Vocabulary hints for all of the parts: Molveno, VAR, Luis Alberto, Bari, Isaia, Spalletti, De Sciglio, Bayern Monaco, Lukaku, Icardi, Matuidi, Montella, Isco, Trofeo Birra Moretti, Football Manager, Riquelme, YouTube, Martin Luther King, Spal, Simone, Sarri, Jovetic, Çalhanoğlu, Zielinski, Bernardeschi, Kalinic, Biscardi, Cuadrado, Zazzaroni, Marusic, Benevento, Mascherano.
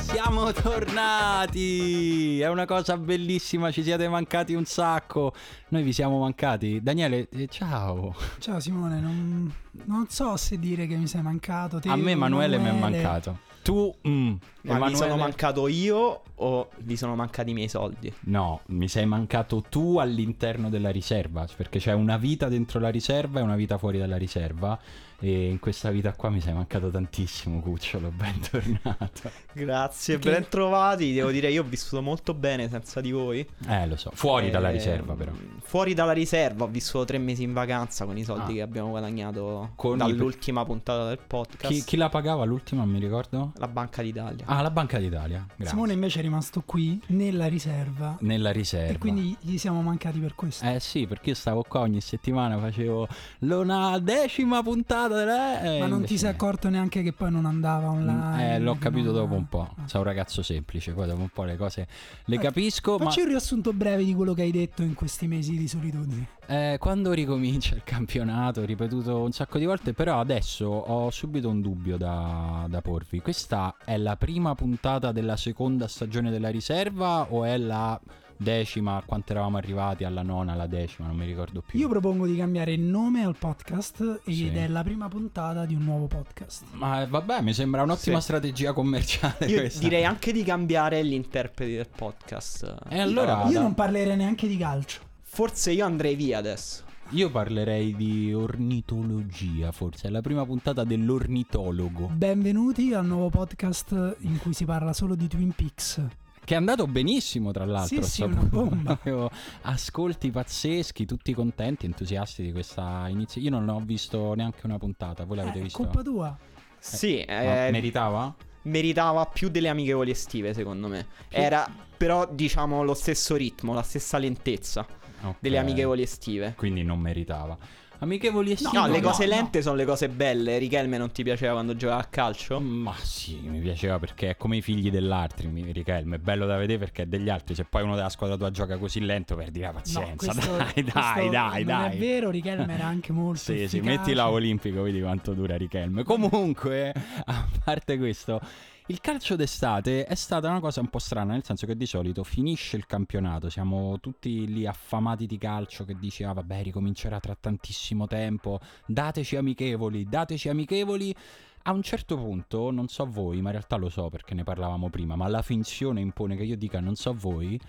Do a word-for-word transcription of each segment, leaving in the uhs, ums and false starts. Siamo tornati, è una cosa bellissima, ci siete mancati un sacco. Noi vi siamo mancati. Daniele, eh, ciao. Ciao Simone, non, non so se dire che mi sei mancato te. A me Emanuele mi è mancato. Tu mm, Ma Emanuele... mi sono mancato io o vi sono mancati i miei soldi? No, mi sei mancato tu all'interno della riserva, perché c'è una vita dentro la riserva e una vita fuori dalla riserva. E in questa vita qua mi sei mancato tantissimo, cucciolo, bentornato. Grazie, che... ben trovati. Devo dire, io ho vissuto molto bene senza di voi. Eh, lo so, fuori eh, dalla riserva però. Fuori dalla riserva ho vissuto tre mesi in vacanza con i soldi ah. che abbiamo guadagnato con dall'ultima i... puntata del podcast. Chi, chi la pagava l'ultima, mi ricordo? La Banca d'Italia. Ah, la Banca d'Italia, grazie. Simone invece è rimasto qui, nella riserva. Nella riserva. E quindi gli siamo mancati per questo. Eh sì, perché io stavo qua ogni settimana, facevo l'una decima puntata. Eh, Ma non ti sei accorto neanche che poi non andava online? Eh, l'ho capito dopo un po'. Ah. Sei un ragazzo semplice, poi dopo un po' le cose le eh, capisco. Facci ma... un riassunto breve di quello che hai detto in questi mesi di solitudine. Eh, quando ricomincia il campionato, ripetuto un sacco di volte, però adesso ho subito un dubbio da, da porvi. Questa è la prima puntata della seconda stagione della riserva o è la... decima, quanto eravamo arrivati alla nona, alla decima, non mi ricordo più. Io propongo di cambiare il nome al podcast ed sì. è la prima puntata di un nuovo podcast. Ma vabbè, mi sembra un'ottima sì. strategia commerciale. Io questa. Direi anche di cambiare gli interpreti del podcast. E allora io non parlerei neanche di calcio. Forse io andrei via adesso. Io parlerei di ornitologia, forse, è la prima puntata dell'ornitologo. Benvenuti al nuovo podcast in cui si parla solo di Twin Peaks. Che è andato benissimo, tra l'altro. Sì, sì, una bomba. Ascolti pazzeschi, tutti contenti, entusiasti di questa inizio. Io non ho visto neanche una puntata. Voi l'avete eh, visto? È colpa tua. Eh, sì. Eh, meritava? Meritava più delle amichevoli estive, secondo me. Più... Era però, diciamo, lo stesso ritmo, la stessa lentezza okay. delle amichevoli estive. Quindi non meritava. Amichevoli estive? No, no, le cose no, lente no. sono le cose belle. Riquelme non ti piaceva quando giocava a calcio? Ma sì, mi piaceva perché è come i figli dell'altro. Riquelme è bello da vedere perché è degli altri. Se poi uno della squadra tua gioca così lento, perdi la pazienza. No, questo, dai, questo dai, dai, non dai. È vero, Riquelme era anche molto sì, efficace. Sì, metti la Olimpico, vedi quanto dura Riquelme. Comunque, a parte questo, il calcio d'estate è stata una cosa un po' strana, nel senso che di solito finisce il campionato, siamo tutti lì affamati di calcio che dici ah vabbè ricomincerà tra tantissimo tempo, dateci amichevoli, dateci amichevoli. A un certo punto, non so voi, ma in realtà lo so perché ne parlavamo prima, ma la finzione impone che io dica non so voi,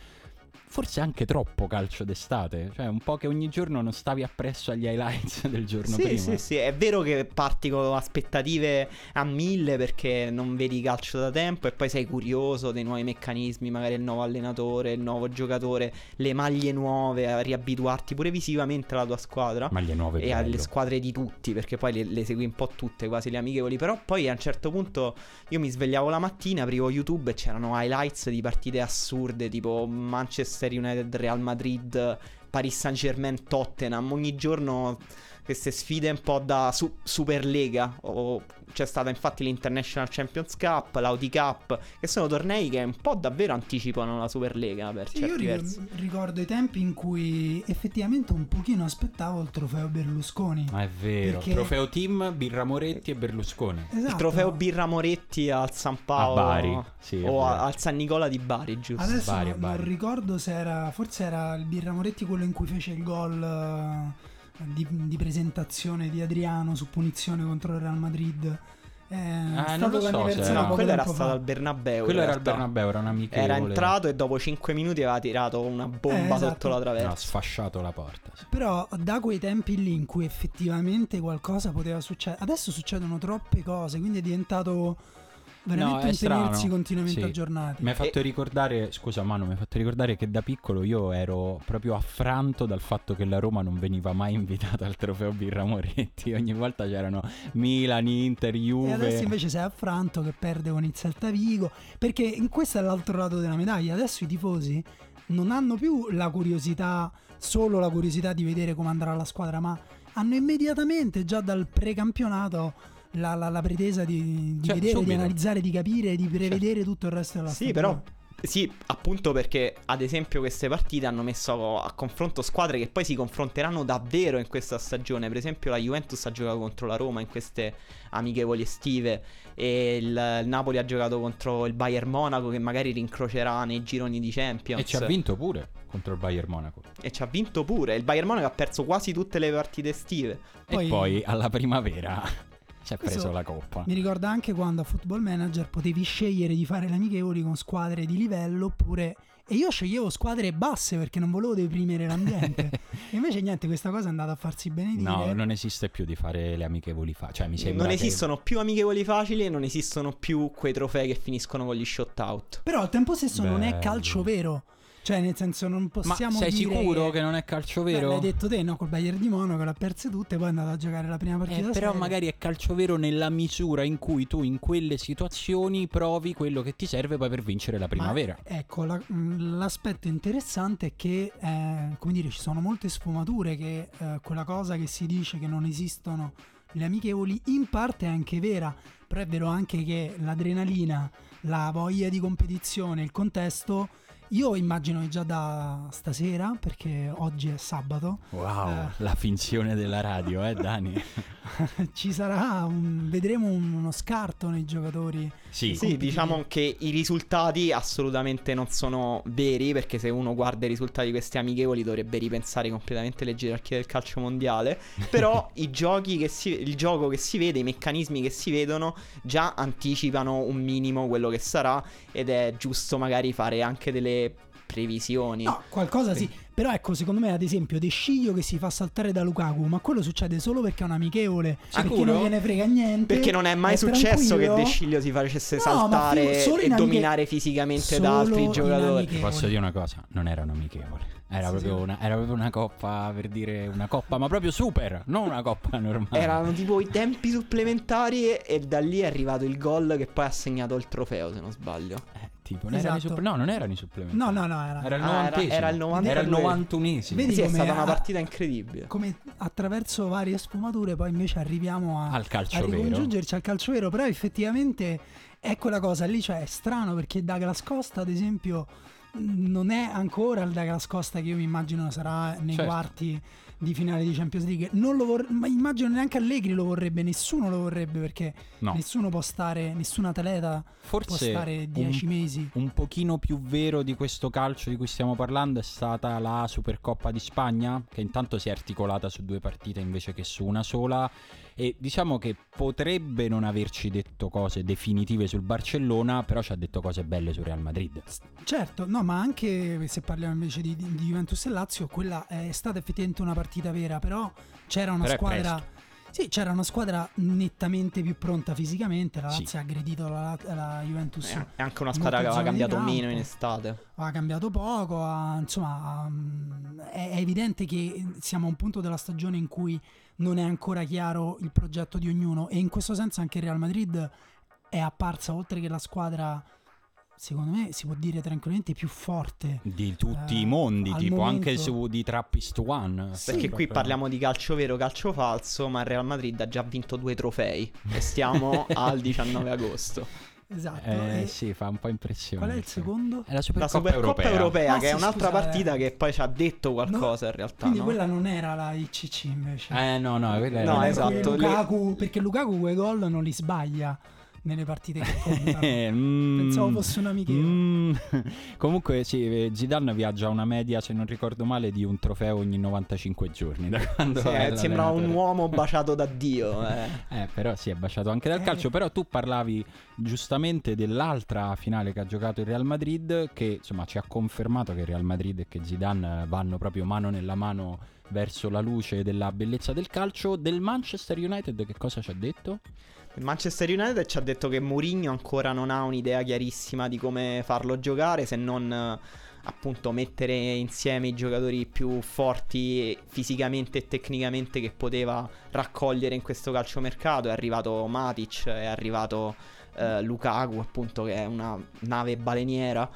forse anche troppo calcio d'estate, cioè un po' che ogni giorno non stavi appresso agli highlights del giorno sì, prima. Sì, sì, sì, è vero che parti con aspettative a mille perché non vedi calcio da tempo e poi sei curioso dei nuovi meccanismi, magari il nuovo allenatore, il nuovo giocatore, le maglie nuove, a riabituarti pure visivamente alla tua squadra. Maglie nuove. E alle bello. Squadre di tutti, perché poi le, le segui un po' tutte, quasi le amichevoli, però poi a un certo punto io mi svegliavo la mattina, aprivo YouTube e c'erano highlights di partite assurde, tipo Manchester United, Real Madrid, Paris Saint-Germain, Tottenham. Ogni giorno queste sfide un po' da su- Superlega o c'è stata infatti l'International Champions Cup, l'Audi Cup, che sono tornei che un po' davvero anticipano la Superlega per sì, certi io versi. Io ricordo i tempi in cui effettivamente un pochino aspettavo il trofeo Berlusconi. Ma è vero, perché... trofeo team Birra Moretti e Berlusconi. Esatto. Il trofeo Birra Moretti al San Paolo a Bari, sì, o a, al San Nicola di Bari, giusto? Adesso Bari, non, Bari. non ricordo se era, forse era il Birra Moretti quello in cui fece il gol... Uh... Di, di presentazione di Adriano su punizione contro il Real Madrid Eh, eh, non lo so se era... no, quello era stato al Bernabeu. Quello era al Bernabeu, era un amichevole. Era entrato e dopo cinque minuti aveva tirato una bomba eh, esatto. sotto la traversa. Ha sfasciato la porta. Sì. Però da quei tempi lì in cui effettivamente qualcosa poteva succedere. Adesso succedono troppe cose, quindi è diventato veramente no, un strano. tenersi continuamente sì. aggiornati. Mi hai fatto e... ricordare, scusa Manu, mi hai fatto ricordare che da piccolo io ero proprio affranto dal fatto che la Roma non veniva mai invitata al Trofeo Birra Moretti. Ogni volta c'erano Milan, Inter, Juve. E adesso invece sei affranto che perde con Nizza Tavigo, perché questo è l'altro lato della medaglia. Adesso i tifosi non hanno più la curiosità, solo la curiosità di vedere come andrà la squadra, ma hanno immediatamente già dal precampionato La, la, la pretesa di, di cioè, vedere, subito. di analizzare, di capire, di prevedere cioè. tutto il resto della stagione. Sì, però sì, appunto, perché ad esempio queste partite hanno messo a confronto squadre che poi si confronteranno davvero in questa stagione. Per esempio la Juventus ha giocato contro la Roma in queste amichevoli estive, e il, il Napoli ha giocato contro il Bayern Monaco, che magari rincrocerà nei gironi di Champions. E ci ha vinto pure contro il Bayern Monaco. E ci ha vinto pure, il Bayern Monaco ha perso quasi tutte le partite estive. Poi... E poi alla primavera... ci ha preso la coppa. Mi ricorda anche quando a Football Manager potevi scegliere di fare le amichevoli con squadre di livello oppure... E io sceglievo squadre basse perché non volevo deprimere l'ambiente. E invece niente, questa cosa è andata a farsi benedire. No, non esiste più di fare le amichevoli facili, cioè, mi sembra Non che... esistono più amichevoli facili e non esistono più quei trofei che finiscono con gli shot out. Però al tempo stesso Beh... non è calcio vero. Cioè, nel senso, non possiamo Ma sei dire... sicuro che... che non è calcio vero? Beh, l'hai detto te, no? Col Bayern di Monaco l'ha perse tutte, poi è andato a giocare la prima partita eh, Però serie. Magari è calcio vero nella misura in cui tu in quelle situazioni provi quello che ti serve poi per vincere la primavera. Ma, ecco, la, l'aspetto interessante è che, eh, come dire, ci sono molte sfumature che eh, quella cosa che si dice che non esistono le amichevoli in parte è anche vera. Però è vero anche che l'adrenalina, la voglia di competizione, il contesto... Io immagino che già da stasera, perché oggi è sabato. Wow, eh, la finzione della radio, eh Dani? Ci sarà, un, vedremo un, uno scarto nei giocatori. Sì, sì, diciamo che i risultati assolutamente non sono veri, perché se uno guarda i risultati di questi amichevoli dovrebbe ripensare completamente le gerarchie del calcio mondiale. Però i giochi che si, il gioco che si vede, i meccanismi che si vedono già anticipano un minimo quello che sarà, ed è giusto magari fare anche delle previsioni. No, qualcosa sì. sì. Però ecco, secondo me, ad esempio, De Sciglio che si fa saltare da Lukaku, ma quello succede solo perché è un amichevole, cioè perché non gliene frega niente. Perché non è mai è successo tranquillo. che De Sciglio si facesse no, saltare e amiche... dominare fisicamente solo da altri giocatori. Ti posso dire una cosa, non era un amichevole. Era, sì, proprio sì. Una, era proprio una coppa, per dire, una coppa, ma proprio super, non una coppa normale. Erano tipo i tempi supplementari e da lì è arrivato il gol che poi ha segnato il trofeo, se non sbaglio. Eh, tipo, non esatto. suppl- no, non erano i supplementari. No, no, no, era, era il novantesimo. Ah, era, era il novantesimo. novantunesimo. Vedi, sì, è stata a, una partita incredibile. Come attraverso varie sfumature poi invece arriviamo a, al calcio a ricongiungerci vero. al calcio vero. Però effettivamente è quella cosa lì, cioè è strano, perché Douglas Costa ad esempio non è ancora il Douglas Costa che io mi immagino sarà nei certo. quarti di finale di Champions League. Non lo vor- ma immagino neanche Allegri lo vorrebbe, nessuno lo vorrebbe, perché no. nessuno può stare, nessun atleta Forse può stare dieci un, mesi. Un pochino più vero di questo calcio di cui stiamo parlando è stata la Supercoppa di Spagna, che intanto si è articolata su due partite invece che su una sola, e diciamo che potrebbe non averci detto cose definitive sul Barcellona, però ci ha detto cose belle sul Real Madrid. Certo, no, ma anche se parliamo invece di, di Juventus e Lazio, quella è stata effettivamente una partita partita vera, però c'era una però squadra sì, c'era una squadra nettamente più pronta fisicamente. La Lazio sì. ha aggredito la, la, la Juventus. È anche una squadra che aveva cambiato meno in estate. Ha cambiato poco, ha, insomma, ha, è, è evidente che siamo a un punto della stagione in cui non è ancora chiaro il progetto di ognuno, e in questo senso anche il Real Madrid è apparsa, oltre che la squadra, secondo me si può dire tranquillamente più forte di tutti eh, i mondi, tipo momento... anche su di Trappist One. Sì, perché qui parliamo di calcio vero, calcio falso, ma il Real Madrid ha già vinto due trofei e stiamo al diciannove agosto. Esatto. Eh, e... sì, fa un po' impressione. Qual è il secondo? È la Supercoppa, la Supercoppa Europea, europea ah, che sì, è un'altra scusate. partita che poi ci ha detto qualcosa no, in realtà. Quindi no? quella non era la I C C invece. Eh no, no, quella era no, esatto. Lukaku, perché Lukaku quei gol non li sbaglia. nelle partite che contano. mm, Pensavo fosse un amichevole. Mm, comunque sì, Zidane viaggia una media, se non ricordo male, di un trofeo ogni novantacinque giorni. Da quando sì, eh, sembrava un uomo baciato da Dio. Eh, eh però si sì, è baciato anche dal eh. calcio. Però tu parlavi giustamente dell'altra finale che ha giocato il Real Madrid, che insomma ci ha confermato che il Real Madrid e che Zidane vanno proprio mano nella mano verso la luce della bellezza del calcio. Del Manchester United che cosa ci ha detto? Il Manchester United ci ha detto che Mourinho ancora non ha un'idea chiarissima di come farlo giocare, se non appunto mettere insieme i giocatori più forti fisicamente e tecnicamente che poteva raccogliere in questo calciomercato. È arrivato Matic, è arrivato eh, Lukaku, appunto, che è una nave baleniera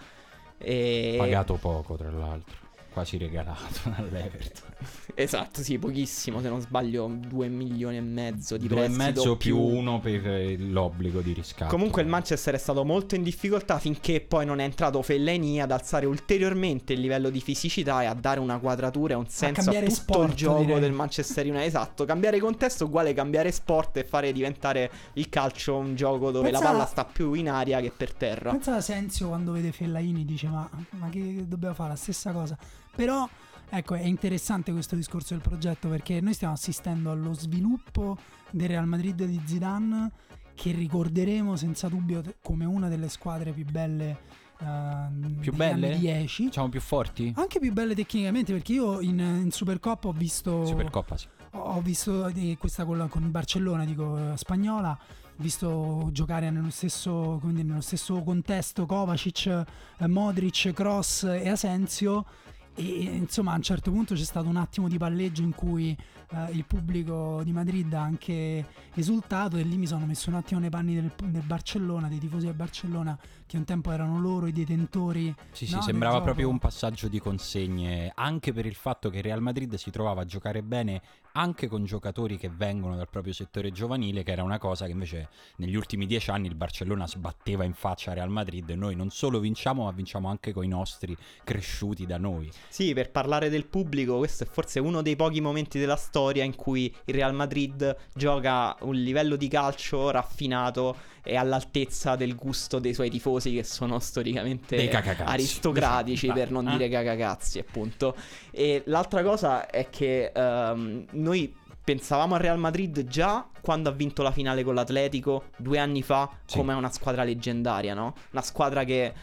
e... pagato poco, tra l'altro, quasi regalato dall'Everton. Esatto, sì, pochissimo, se non sbaglio due milioni e mezzo di prestito, due e mezzo più uno per l'obbligo di riscatto. Comunque il Manchester è stato molto in difficoltà finché poi non è entrato Fellaini ad alzare ulteriormente il livello di fisicità e a dare una quadratura e un senso a, a tutto sport, il gioco direi. Del Manchester United. Esatto, cambiare contesto uguale cambiare sport e fare diventare il calcio un gioco dove pensava, la palla sta più in aria che per terra. Pensava Senzio quando vede Fellaini dice ma, ma che dobbiamo fare la stessa cosa. Però ecco, è interessante questo discorso del progetto, perché noi stiamo assistendo allo sviluppo del Real Madrid di Zidane, che ricorderemo senza dubbio come una delle squadre più belle uh, più belle? dieci, diciamo più forti? Anche più belle tecnicamente, perché io in, in Supercoppa ho visto Supercoppa, sì. Ho visto questa con, con il Barcellona, dico spagnola, visto giocare nello stesso, come dire, nello stesso contesto Kovacic, Modric, Kroos e Asensio. E insomma a un certo punto c'è stato un attimo di palleggio in cui eh, il pubblico di Madrid ha anche esultato, e lì mi sono messo un attimo nei panni del, del Barcellona, dei tifosi del Barcellona, che un tempo erano loro i detentori. Sì, no, sì, sembrava proprio un passaggio di consegne, anche per il fatto che il Real Madrid si trovava a giocare bene anche con giocatori che vengono dal proprio settore giovanile, che era una cosa che invece negli ultimi dieci anni il Barcellona sbatteva in faccia a Real Madrid, e noi non solo vinciamo ma vinciamo anche con i nostri cresciuti da noi. Sì, per parlare del pubblico, questo è forse uno dei pochi momenti della storia in cui il Real Madrid gioca un livello di calcio raffinato e all'altezza del gusto dei suoi tifosi, che sono storicamente aristocratici, esatto, per non eh? dire cacacazzi, appunto. E l'altra cosa è che um, noi pensavamo al Real Madrid già quando ha vinto la finale con l'Atletico due anni fa, sì, come una squadra leggendaria, no? Una squadra che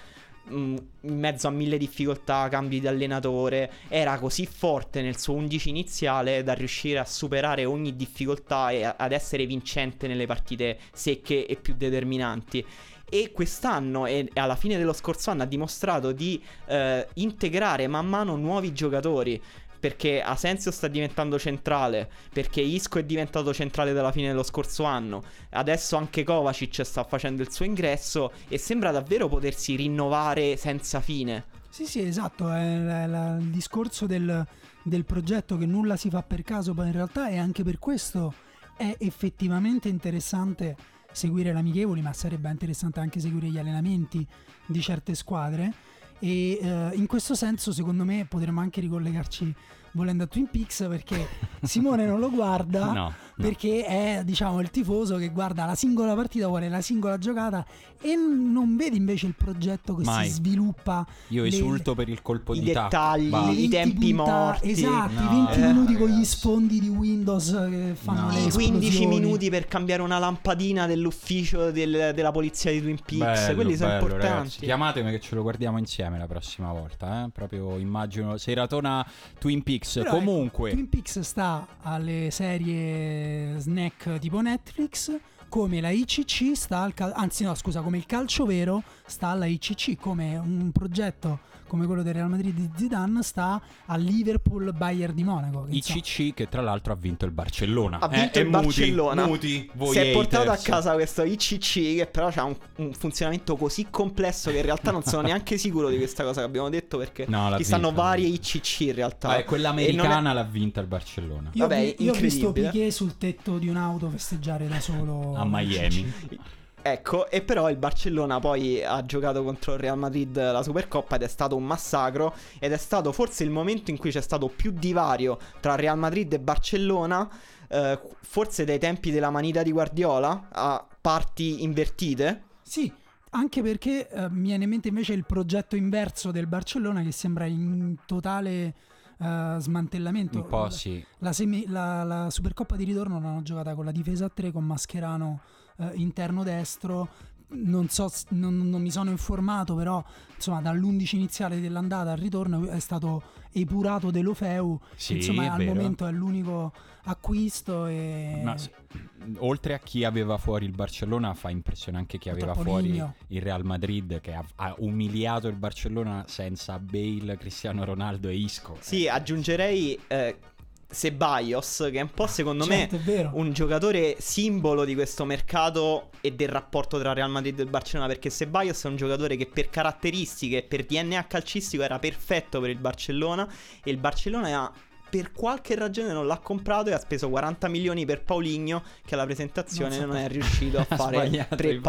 in mezzo a mille difficoltà, cambi di allenatore, era così forte nel suo undici iniziale da riuscire a superare ogni difficoltà e a- ad essere vincente nelle partite secche e più determinanti. E quest'anno e alla fine dello scorso anno ha dimostrato di eh, integrare man mano nuovi giocatori, perché Asensio sta diventando centrale, perché Isco è diventato centrale dalla fine dello scorso anno, adesso anche Kovacic sta facendo il suo ingresso e sembra davvero potersi rinnovare senza fine. Sì sì, esatto, è l- l- il discorso del, del progetto, che nulla si fa per caso, ma in realtà è anche per questo è effettivamente interessante seguire le amichevoli, ma sarebbe interessante anche seguire gli allenamenti di certe squadre. E uh, in questo senso secondo me potremmo anche ricollegarci volendo a Twin Peaks, perché Simone non lo guarda, no, perché no. È diciamo il tifoso che guarda la singola partita, vuole la singola giocata e non vede invece il progetto che mai si sviluppa. Io le... esulto per il colpo di tacco, i dettagli, i tempi punta, morti, esatto, no, venti eh, minuti ragazzi, con gli sfondi di Windows che fanno no. i quindici minuti per cambiare una lampadina dell'ufficio del, della polizia di Twin Peaks, bello, quelli sono bello, importanti ragazzi. Chiamatemi che ce lo guardiamo insieme la prossima volta, eh? Proprio immagino seratona Twin Peaks. Però comunque, ecco, Twin Peaks sta alle serie snack tipo Netflix, come la I C C sta al cal- anzi no scusa, come il calcio vero sta alla I C C, come un progetto come quello del Real Madrid di Zidane sta a Liverpool Bayern di Monaco, che I C C so. Che tra l'altro ha vinto il Barcellona, ha vinto eh, il Barcellona muti, muti, si è portato a casa questo I C C che però ha un, un funzionamento così complesso che in realtà non sono neanche sicuro di questa cosa che abbiamo detto, perché no, ci stanno varie I C C in realtà. Vabbè, quella americana è... l'ha vinta il Barcellona. Io, Vabbè, io ho visto Piqué sul tetto di un'auto festeggiare da solo a Miami. Ecco, e però il Barcellona poi ha giocato contro il Real Madrid la Supercoppa ed è stato un massacro, ed è stato forse il momento in cui c'è stato più divario tra Real Madrid e Barcellona, eh, forse dai tempi della manita di Guardiola, a parti invertite. Sì, anche perché eh, mi viene in mente invece il progetto inverso del Barcellona, che sembra in totale Uh, smantellamento. Un po' sì. La, semi, la, la Supercoppa di ritorno l'hanno giocata con la difesa a tre, con Mascherano uh, interno destro. Non so, non, non mi sono informato, però insomma dall'undici iniziale dell'andata al ritorno è stato epurato De Lofeu. Sì, insomma al momento è l'unico acquisto. E... Ma, oltre a chi aveva fuori il Barcellona, fa impressione anche chi aveva fuori il Real Madrid, che ha, ha umiliato il Barcellona senza Bale, Cristiano Ronaldo e Isco. Sì, eh. aggiungerei... Eh... Ceballos, che è un po' secondo certo, me un giocatore simbolo di questo mercato e del rapporto tra Real Madrid e Barcellona, perché Ceballos è un giocatore che per caratteristiche e per D N A calcistico era perfetto per il Barcellona, e il Barcellona ha, per qualche ragione non l'ha comprato, e ha speso quaranta milioni per Paulinho, che alla presentazione non, so non è riuscito a fare tre palleggi.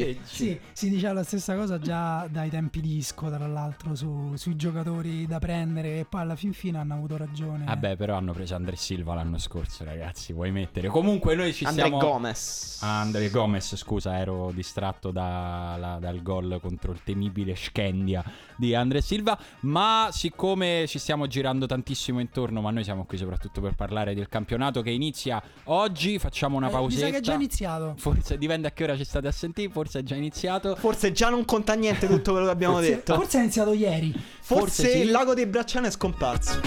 palleggi. Sì, si diceva la stessa cosa già dai tempi di Isco, tra l'altro, su, sui giocatori da prendere, e poi alla fin fine hanno avuto ragione. Vabbè, però hanno preso André Silva l'anno scorso, ragazzi, vuoi mettere? Comunque noi ci André siamo... Gomez. Ah, André Gomez, scusa, ero distratto da, la, dal gol contro il temibile Scendia di André Silva, ma siccome ci stiamo girando tantissimo intorno, ma noi siamo qui soprattutto per parlare del campionato che inizia oggi. Facciamo una eh, pausetta. Mi sa che è già iniziato. Forse dipende a che ora ci state a sentire. Forse è già iniziato. Forse già non conta niente tutto quello che abbiamo forse, detto. Forse è iniziato ieri. Forse, forse sì. Il lago dei Bracciano è scomparso.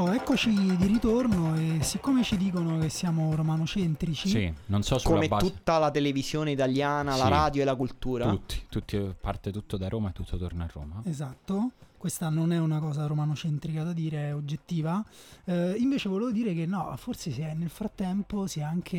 Oh, eccoci di ritorno, e siccome ci dicono che siamo romanocentrici, sì, non so sulla come base... tutta la televisione italiana, sì, la radio e la cultura, tutti, tutti, parte tutto da Roma e tutto torna a Roma. Esatto, questa non è una cosa romanocentrica da dire, è oggettiva. Eh, invece volevo dire che no, forse si è, nel frattempo si è anche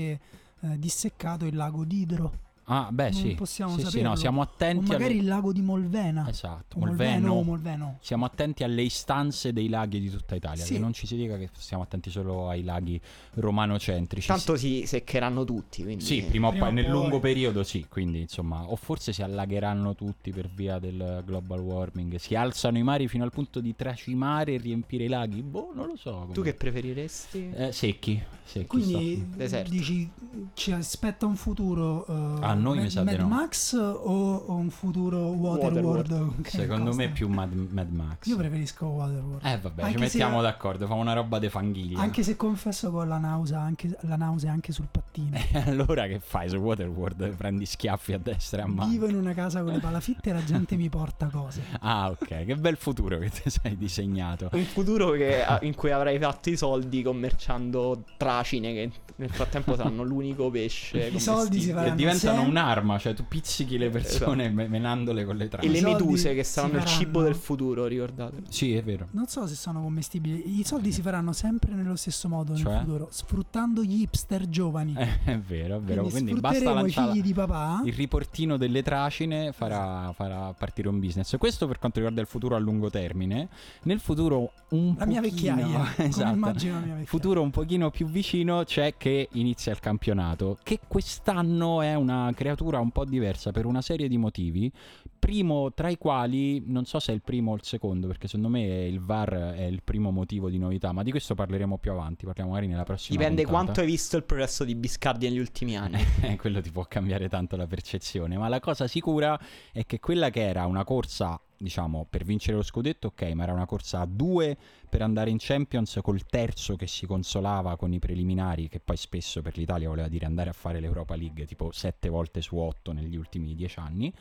eh, disseccato il lago d'Idro. Ah, beh, non sì. possiamo sì, saperlo. Sì, no, siamo attenti. O magari al... il lago di Molvena. Esatto. Molveno. Molveno, Molveno. Siamo attenti alle istanze dei laghi di tutta Italia. Sì. Che non ci si dica che siamo attenti solo ai laghi romanocentrici. Tanto si seccheranno tutti. Quindi... Sì, prima, prima o poi, nel lungo periodo, sì. Quindi, insomma, o forse si allagheranno tutti per via del global warming. Si alzano i mari fino al punto di tracimare e riempire i laghi. Boh, non lo so. Come... Tu che preferiresti? Eh, secchi. secchi. Quindi, deserto. Dici, ci aspetta un futuro. Uh... Ah, noi Mad, mi sa Mad no. Max o un futuro Waterworld? Waterworld. Secondo me è più Mad, Mad Max. Io preferisco Waterworld. Eh vabbè, anche ci mettiamo se... d'accordo, fa una roba de fanghiglia. Anche se confesso con la nausea, anche la nausea anche sul pattino. Eh, allora che fai su Waterworld? Prendi schiaffi a destra e a mano. Vivo in una casa con le palafitte e la gente mi porta cose. Ah, ok, che bel futuro che ti sei disegnato. Un futuro che, in cui avrai fatto i soldi commerciando tracine, che nel frattempo saranno l'unico pesce. I soldi si faranno, diventano sempre... un'arma, cioè tu pizzichi le persone, esatto, menandole con le tracine. E le meduse che saranno il cibo del futuro, ricordate? Sì, è vero. Non so se sono commestibili. I soldi si faranno sempre nello stesso modo, cioè? Nel futuro, sfruttando gli hipster giovani. Eh, è vero, è vero. Quindi, Quindi basta lanciare figli di papà. Il riportino delle tracine farà, farà partire un business. Questo per quanto riguarda il futuro a lungo termine. Nel futuro un la pochino, mia vecchiaia, esatto, come immagino la mia vecchiaia. Futuro un pochino più vicino c'è che inizia il campionato, che quest'anno è una creatura un po' diversa per una serie di motivi, primo tra i quali, non so se è il primo o il secondo, perché secondo me il V A R è il primo motivo di novità, ma di questo parleremo più avanti, parliamo magari nella prossima dipende puntata. Quanto hai visto il progresso di Biscardi negli ultimi anni. Quello ti può cambiare tanto la percezione, ma la cosa sicura è che quella che era una corsa, diciamo, per vincere lo scudetto, ok, ma era una corsa a due per andare in Champions, col terzo che si consolava con i preliminari, che poi spesso per l'Italia voleva dire andare a fare l'Europa League tipo sette volte su otto negli ultimi dieci anni.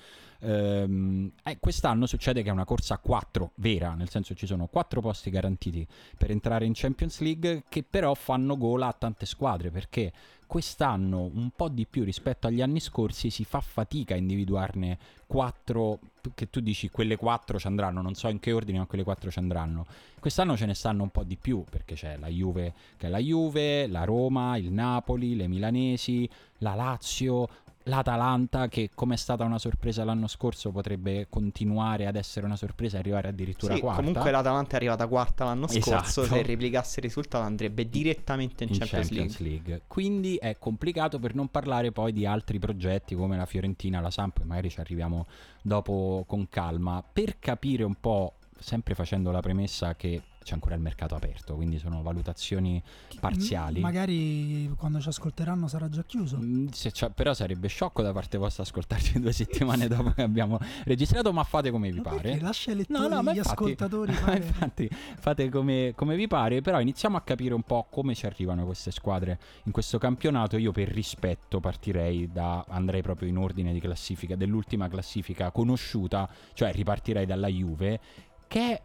Ehm, eh, quest'anno succede che è una corsa a quattro vera, nel senso ci sono quattro posti garantiti per entrare in Champions League, che però fanno gola a tante squadre, perché quest'anno un po' di più rispetto agli anni scorsi si fa fatica a individuarne quattro che tu dici quelle quattro ci andranno, non so in che ordine, ma quelle quattro ci andranno. Quest'anno ce ne stanno un po' di più, perché c'è la Juve che è la Juve, la Roma, il Napoli, le milanesi, la Lazio, l'Atalanta, che come è stata una sorpresa l'anno scorso, potrebbe continuare ad essere una sorpresa e arrivare addirittura sì, quarta. Comunque l'Atalanta è arrivata quarta l'anno esatto. scorso, se replicasse il risultato andrebbe direttamente in, in Champions, Champions League. League. Quindi è complicato, per non parlare poi di altri progetti come la Fiorentina, la Samp, magari ci arriviamo dopo con calma. Per capire un po', sempre facendo la premessa che c'è ancora il mercato aperto, quindi sono valutazioni parziali. Magari quando ci ascolteranno sarà già chiuso. Se però sarebbe sciocco da parte vostra ascoltarci due settimane dopo che abbiamo registrato, ma fate come vi pare. Lascia elettore no, no, gli infatti, ascoltatori. Infatti, fate come, come vi pare, però iniziamo a capire un po' come ci arrivano queste squadre in questo campionato. Io per rispetto partirei da, andrei proprio in ordine di classifica, dell'ultima classifica conosciuta, cioè ripartirei dalla Juve, che è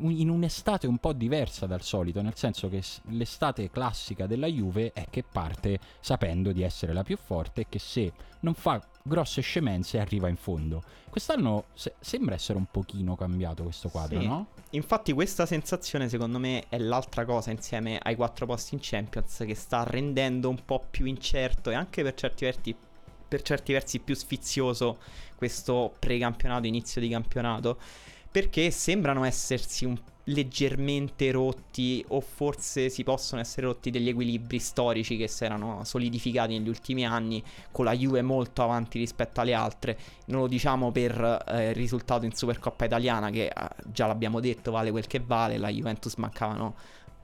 in un'estate un po' diversa dal solito, nel senso che l'estate classica della Juve è che parte sapendo di essere la più forte e che se non fa grosse scemenze arriva in fondo. Quest'anno se- sembra essere un pochino cambiato questo quadro, sì. no? Infatti questa sensazione secondo me è l'altra cosa, insieme ai quattro posti in Champions, che sta rendendo un po' più incerto e anche per certi verti per certi versi più sfizioso questo precampionato, inizio di campionato, perché sembrano essersi un, leggermente rotti, o forse si possono essere rotti degli equilibri storici che si erano solidificati negli ultimi anni, con la Juve molto avanti rispetto alle altre. Non lo diciamo per eh, il risultato in Supercoppa italiana, che eh, già l'abbiamo detto, vale quel che vale. La Juventus mancavano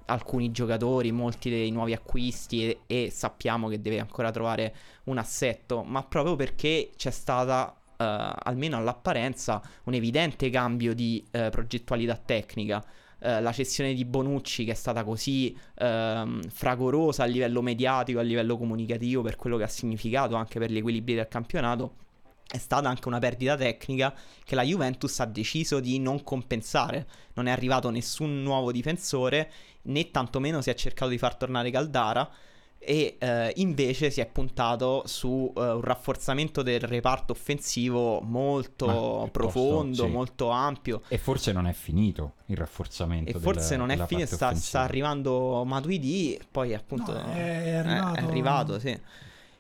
alcuni giocatori, molti dei nuovi acquisti, e, e sappiamo che deve ancora trovare un assetto, ma proprio perché c'è stata, Uh, almeno all'apparenza, un evidente cambio di uh, progettualità tecnica. Uh, la cessione di Bonucci, che è stata così uh, fragorosa a livello mediatico, a livello comunicativo, per quello che ha significato anche per gli equilibri del campionato, è stata anche una perdita tecnica che la Juventus ha deciso di non compensare. Non è arrivato nessun nuovo difensore, né tantomeno si è cercato di far tornare Caldara, e eh, invece si è puntato su eh, un rafforzamento del reparto offensivo molto ah, profondo, sì. molto ampio. E forse non è finito il rafforzamento. E forse del, non è finito, sta, sta arrivando Matuidi, poi appunto no, è arrivato, eh, è arrivato sì.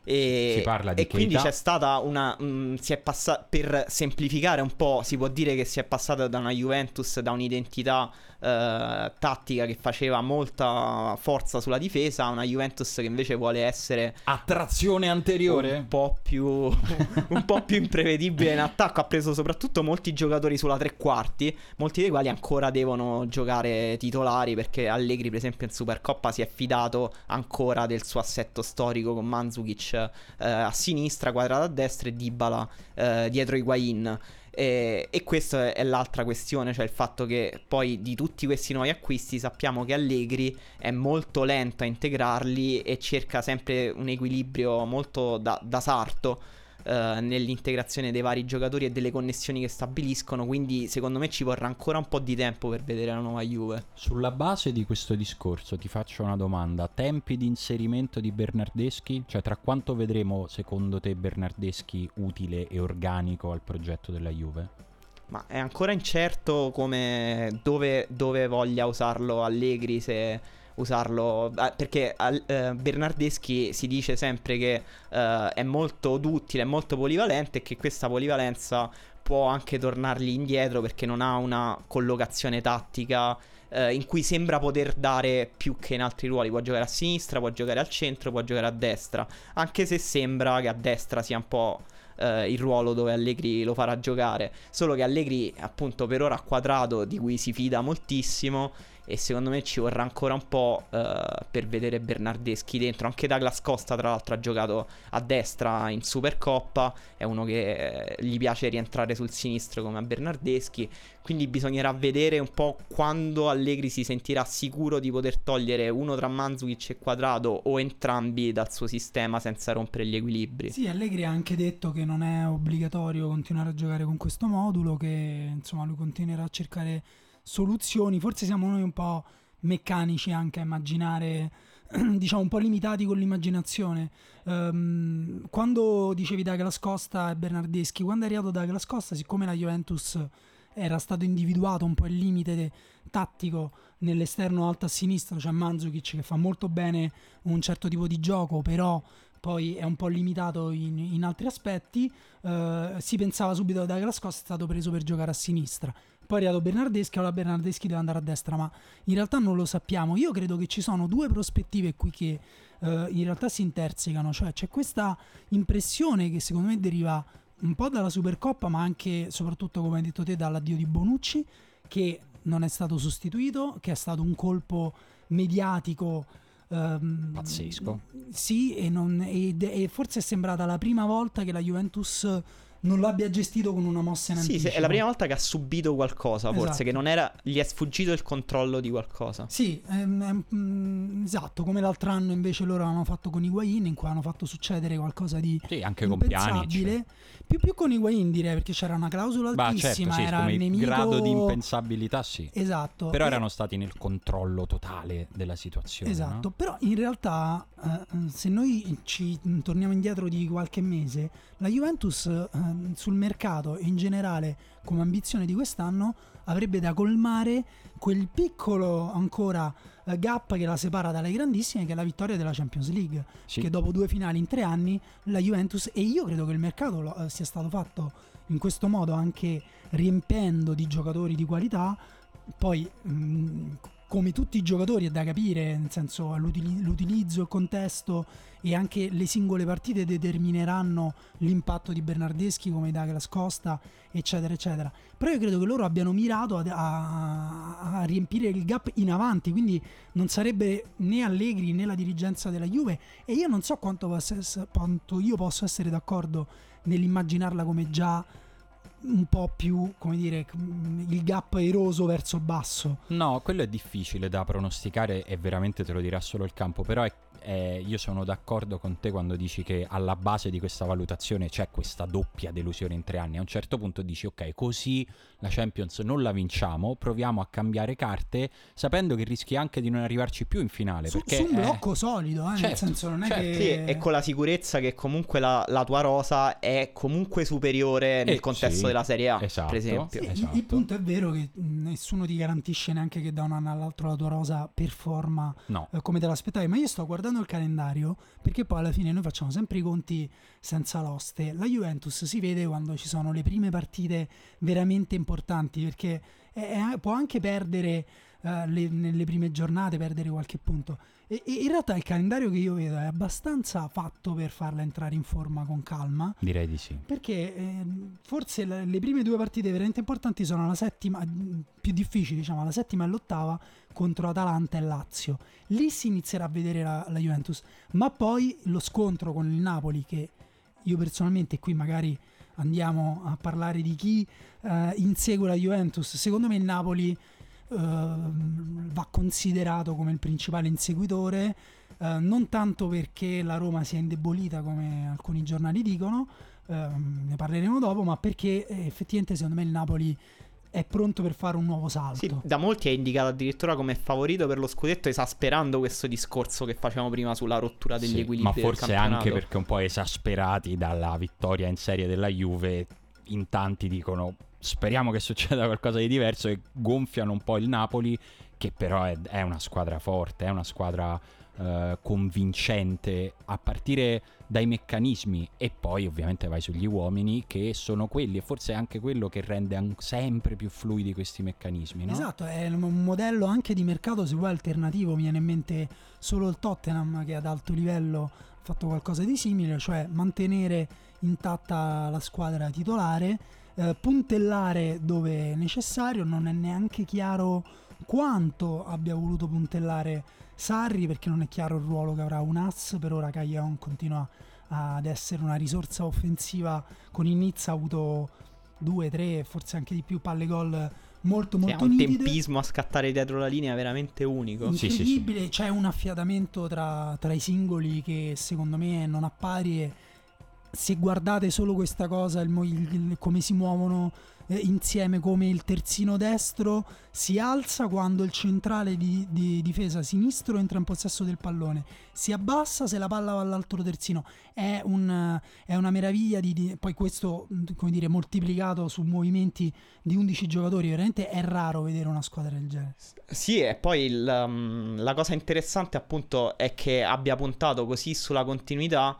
E, si parla di e quindi c'è stata una mh, si è passata, per semplificare un po', si può dire che si è passata da una Juventus, da un'identità eh, tattica che faceva molta forza sulla difesa, a una Juventus che invece vuole essere a trazione anteriore, un po' più un po' più imprevedibile in attacco. Ha preso soprattutto molti giocatori sulla tre quarti, molti dei quali ancora devono giocare titolari, perché Allegri per esempio in Supercoppa si è fidato ancora del suo assetto storico con Mandzukic a sinistra, Cuadrado a destra e Dybala eh, dietro Higuaín. E, e questa è l'altra questione, cioè il fatto che poi di tutti questi nuovi acquisti sappiamo che Allegri è molto lento a integrarli e cerca sempre un equilibrio molto da, da sarto eh, nell'integrazione dei vari giocatori e delle connessioni che stabiliscono. Quindi secondo me ci vorrà ancora un po' di tempo per vedere la nuova Juve. Sulla base di questo discorso ti faccio una domanda: tempi di inserimento di Bernardeschi, cioè tra quanto vedremo secondo te Bernardeschi utile e organico al progetto della Juve? Ma è ancora incerto come dove, dove voglia usarlo Allegri, se usarlo, perché eh, Bernardeschi si dice sempre che eh, è molto duttile, è molto polivalente, e che questa polivalenza può anche tornargli indietro, perché non ha una collocazione tattica eh, in cui sembra poter dare più che in altri ruoli. Può giocare a sinistra, può giocare al centro, può giocare a destra, anche se sembra che a destra sia un po' Uh, il ruolo dove Allegri lo farà giocare. Solo che Allegri appunto per ora ha Cuadrado, di cui si fida moltissimo, e secondo me ci vorrà ancora un po' uh, per vedere Bernardeschi dentro. Anche Douglas Costa tra l'altro ha giocato a destra in Supercoppa, è uno che eh, gli piace rientrare sul sinistro come a Bernardeschi. Quindi bisognerà vedere un po' quando Allegri si sentirà sicuro di poter togliere uno tra Mandzukic e Cuadrado, o entrambi, dal suo sistema senza rompere gli equilibri. Sì, Allegri ha anche detto che non è obbligatorio continuare a giocare con questo modulo, che insomma lui continuerà a cercare soluzioni. Forse siamo noi un po' meccanici anche a immaginare, diciamo un po' limitati con l'immaginazione. Um, quando dicevi Douglas Costa e Bernardeschi, quando è arrivato Douglas Costa, siccome la Juventus era stato individuato un po' il limite de- tattico nell'esterno alto a sinistra, cioè Mandzukic, che fa molto bene un certo tipo di gioco, però poi è un po' limitato in, in altri aspetti. Uh, si pensava subito che Douglas Costa è stato preso per giocare a sinistra, poi è arrivato Bernardeschi, allora Bernardeschi deve andare a destra, ma in realtà non lo sappiamo. Io credo che ci sono due prospettive qui che uh, in realtà si intersecano, cioè c'è questa impressione che secondo me deriva un po' dalla Supercoppa, ma anche soprattutto, come hai detto te, dall'addio di Bonucci, che non è stato sostituito, che è stato un colpo mediatico ehm, pazzesco, sì, e, non, e, e forse è sembrata la prima volta che la Juventus non l'abbia gestito con una mossa in anticipo. Sì, è la prima volta che ha subito qualcosa, forse, esatto, che non era, gli è sfuggito il controllo di qualcosa. Sì, ehm, ehm, esatto, come l'altro anno invece loro avevano fatto con Higuaín, in cui hanno fatto succedere qualcosa di sì, anche impensabile, con più, più con Higuaín direi, perché c'era una clausola bah, altissima, certo, sì, era il nemico... grado di impensabilità, sì. Esatto. Però e... erano stati nel controllo totale della situazione. Esatto, no? Però in realtà eh, se noi ci torniamo indietro di qualche mese, la Juventus... Eh, sul mercato in generale, come ambizione di quest'anno, avrebbe da colmare quel piccolo ancora eh, gap che la separa dalle grandissime, che è la vittoria della Champions League, sì, che dopo due finali in tre anni la Juventus, e io credo che il mercato lo, eh, sia stato fatto in questo modo, anche riempendo di giocatori di qualità, poi mh, come tutti i giocatori è da capire, nel senso l'utilizzo, il contesto e anche le singole partite determineranno l'impatto di Bernardeschi come Douglas Costa, eccetera eccetera. Però io credo che loro abbiano mirato a, a, a riempire il gap in avanti, quindi non sarebbe né Allegri né la dirigenza della Juve, e io non so quanto, posso, quanto io posso essere d'accordo nell'immaginarla come già un po' più, come dire, il gap eroso verso il basso. No, quello è difficile da pronosticare e veramente te lo dirà solo il campo, però è, è, io sono d'accordo con te quando dici che alla base di questa valutazione c'è questa doppia delusione in tre anni. A un certo punto dici ok, così la Champions non la vinciamo, proviamo a cambiare carte, sapendo che rischi anche di non arrivarci più in finale, su, perché su un blocco è... solido, eh, certo, nel senso non è certo, che... Sì, e con la sicurezza che comunque la, la tua rosa è comunque superiore nel eh, contesto sì. la Serie A, esatto, per esempio. Sì, esatto. Il punto è vero che nessuno ti garantisce neanche che da un anno all'altro la tua rosa performa no. eh, come te l'aspettavi, ma io sto guardando il calendario, perché poi alla fine noi facciamo sempre i conti senza l'oste. La Juventus si vede quando ci sono le prime partite veramente importanti, perché è, è, può anche perdere eh, le, nelle prime giornate, perdere qualche punto, e, e in realtà il calendario che io vedo è abbastanza fatto per farla entrare in forma con calma, direi di sì, perché eh, forse la, le prime due partite veramente importanti sono la settima, più difficili diciamo, la settima e l'ottava contro Atalanta e Lazio. Lì si inizierà a vedere la, la Juventus, ma poi lo scontro con il Napoli, che io personalmente, qui magari andiamo a parlare di chi eh, insegue la Juventus, secondo me il Napoli eh, va considerato come il principale inseguitore, eh, non tanto perché la Roma sia indebolita come alcuni giornali dicono, eh, ne parleremo dopo, ma perché effettivamente secondo me il Napoli è pronto per fare un nuovo salto. Sì, da molti è indicato addirittura come favorito per lo scudetto, esasperando questo discorso che facevamo prima sulla rottura degli sì, equilibri ma forse del anche perché un po' esasperati dalla vittoria in serie della Juve, in tanti dicono speriamo che succeda qualcosa di diverso e gonfiano un po' il Napoli, che però è, è una squadra forte, è una squadra eh, convincente a partire dai meccanismi, e poi ovviamente vai sugli uomini, che sono quelli, e forse è anche quello che rende sempre più fluidi questi meccanismi, no? Esatto, è un modello anche di mercato se vuoi alternativo. Mi viene in mente solo il Tottenham, che ad alto livello ha fatto qualcosa di simile, cioè mantenere intatta la squadra titolare, eh, puntellare dove necessario. Non è neanche chiaro quanto abbia voluto puntellare Sarri, perché non è chiaro il ruolo che avrà un as. Per ora Caglion continua ad essere una risorsa offensiva, con il Nizza ha avuto due, tre, forse anche di più palle gol molto molto sì, ha un nitide. Tempismo a scattare dietro la linea veramente unico, incredibile, sì, sì, sì. C'è un affiatamento tra, tra i singoli che secondo me non ha pari, e se guardate solo questa cosa, il, il, il, come si muovono eh, insieme, come il terzino destro si alza quando il centrale di, di difesa sinistro entra in possesso del pallone, si abbassa se la palla va all'altro terzino, è, un, è una meraviglia di, di, poi questo, come dire, moltiplicato su movimenti di undici giocatori, veramente è raro vedere una squadra del genere. Sì, e poi il, um, la cosa interessante appunto è che abbia puntato così sulla continuità,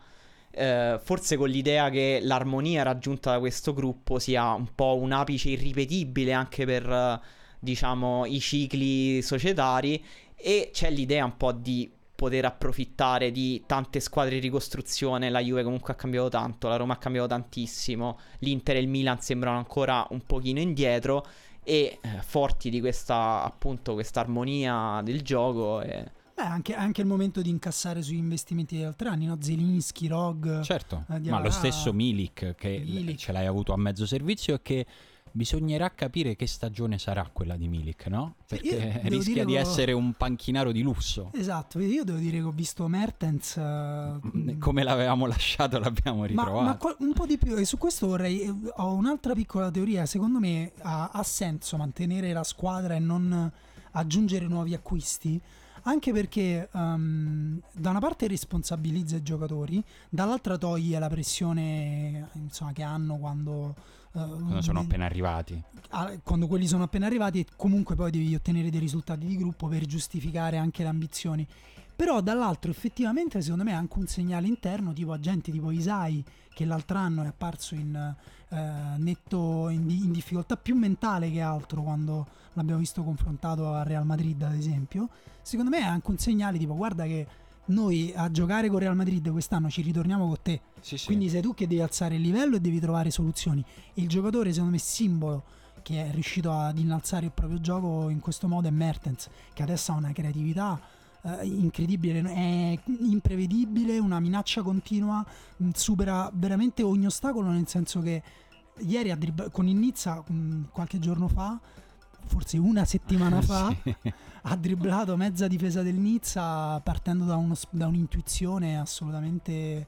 eh, forse con l'idea che l'armonia raggiunta da questo gruppo sia un po' un apice irripetibile anche per, diciamo, i cicli societari, e c'è l'idea un po' di poter approfittare di tante squadre in ricostruzione. La Juve comunque ha cambiato tanto, la Roma ha cambiato tantissimo, l'Inter e il Milan sembrano ancora un pochino indietro, e eh, forti di questa, appunto, questa armonia del gioco. E... Beh, anche, anche il momento di incassare sugli investimenti degli altri anni, no? Zelinski, Rog... Certo, eh, ma lo stesso Milik, che Milik. ce l'hai avuto a mezzo servizio, e che... bisognerà capire che stagione sarà quella di Milik, no? Perché rischia di essere un panchinaro di lusso. Esatto, io devo dire che ho visto Mertens... Uh, Come l'avevamo lasciato l'abbiamo ritrovato. Ma, ma co- un po' di più, e su questo vorrei... Ho un'altra piccola teoria. Secondo me ha, ha senso mantenere la squadra e non aggiungere nuovi acquisti, anche perché um, da una parte responsabilizza i giocatori, dall'altra toglie la pressione, insomma, che hanno quando... quando sono appena arrivati, quando quelli sono appena arrivati, e comunque poi devi ottenere dei risultati di gruppo per giustificare anche le ambizioni. Però dall'altro effettivamente secondo me è anche un segnale interno, tipo agenti tipo Isai, che l'altro anno è apparso in eh, netto in, in difficoltà più mentale che altro quando l'abbiamo visto confrontato a Real Madrid, ad esempio. Secondo me è anche un segnale tipo: guarda che noi a giocare con Real Madrid quest'anno ci ritorniamo con te, sì, sì. Quindi sei tu che devi alzare il livello e devi trovare soluzioni. Il giocatore, secondo me, simbolo che è riuscito ad innalzare il proprio gioco in questo modo è Mertens, che adesso ha una creatività eh, incredibile, è imprevedibile, una minaccia continua, supera veramente ogni ostacolo, nel senso che ieri a drib- con il Nizza mh, qualche giorno fa, forse una settimana fa, sì, ha dribblato mezza difesa del Nizza partendo da, uno, da un'intuizione assolutamente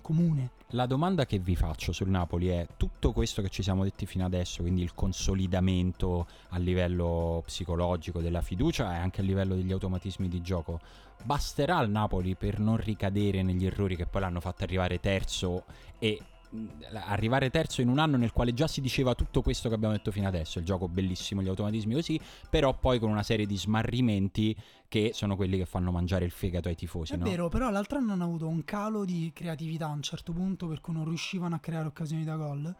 comune. La domanda che vi faccio sul Napoli è: tutto questo che ci siamo detti fino adesso, quindi il consolidamento a livello psicologico della fiducia e anche a livello degli automatismi di gioco, basterà al Napoli per non ricadere negli errori che poi l'hanno fatto arrivare terzo e... arrivare terzo in un anno nel quale già si diceva tutto questo che abbiamo detto fino adesso, il gioco bellissimo, gli automatismi così, però poi con una serie di smarrimenti che sono quelli che fanno mangiare il fegato ai tifosi, è no? vero, però l'altro anno hanno avuto un calo di creatività a un certo punto, per cui non riuscivano a creare occasioni da gol.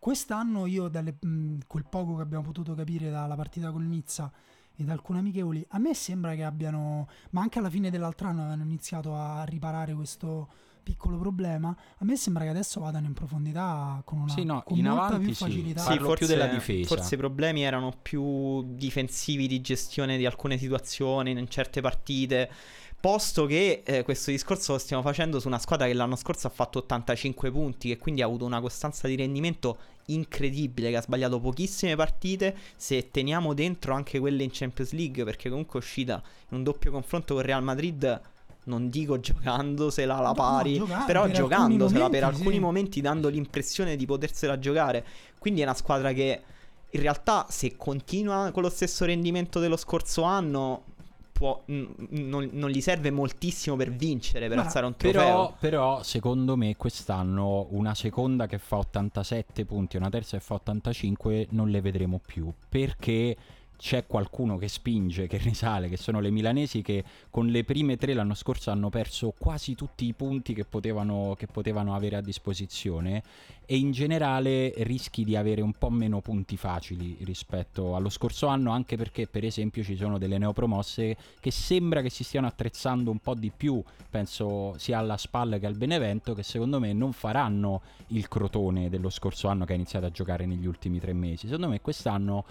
Quest'anno io, dalle, mh, quel poco che abbiamo potuto capire dalla partita con Nizza e da alcune amichevoli, a me sembra che abbiano, ma anche alla fine dell'altro anno avevano iniziato a riparare questo piccolo problema, a me sembra che adesso vadano in profondità con una sì, no, con in molta avanti, più facilità. Sì, sì, forse, più della difesa. Forse i problemi erano più difensivi, di gestione di alcune situazioni in certe partite, posto che eh, questo discorso lo stiamo facendo su una squadra che l'anno scorso ha fatto ottantacinque punti, che quindi ha avuto una costanza di rendimento incredibile, che ha sbagliato pochissime partite, se teniamo dentro anche quelle in Champions League, perché comunque è uscita in un doppio confronto con Real Madrid, non dico giocandosela alla pari, no, gioca- però per giocandosela momenti, per alcuni sì. momenti, dando l'impressione di potersela giocare. Quindi è una squadra che in realtà, se continua con lo stesso rendimento dello scorso anno, può, n- non, non gli serve moltissimo per vincere, per Ma alzare un trofeo. Però, però secondo me quest'anno una seconda che fa ottantasette punti e una terza che fa ottantacinque non le vedremo più, perché c'è qualcuno che spinge, che risale, che sono le milanesi, che con le prime tre l'anno scorso hanno perso quasi tutti i punti che potevano, che potevano avere a disposizione, e in generale rischi di avere un po' meno punti facili rispetto allo scorso anno, anche perché per esempio ci sono delle neopromosse che sembra che si stiano attrezzando un po' di più, penso sia alla Spal che al Benevento, che secondo me non faranno il crotone dello scorso anno che ha iniziato a giocare negli ultimi tre mesi. Secondo me quest'anno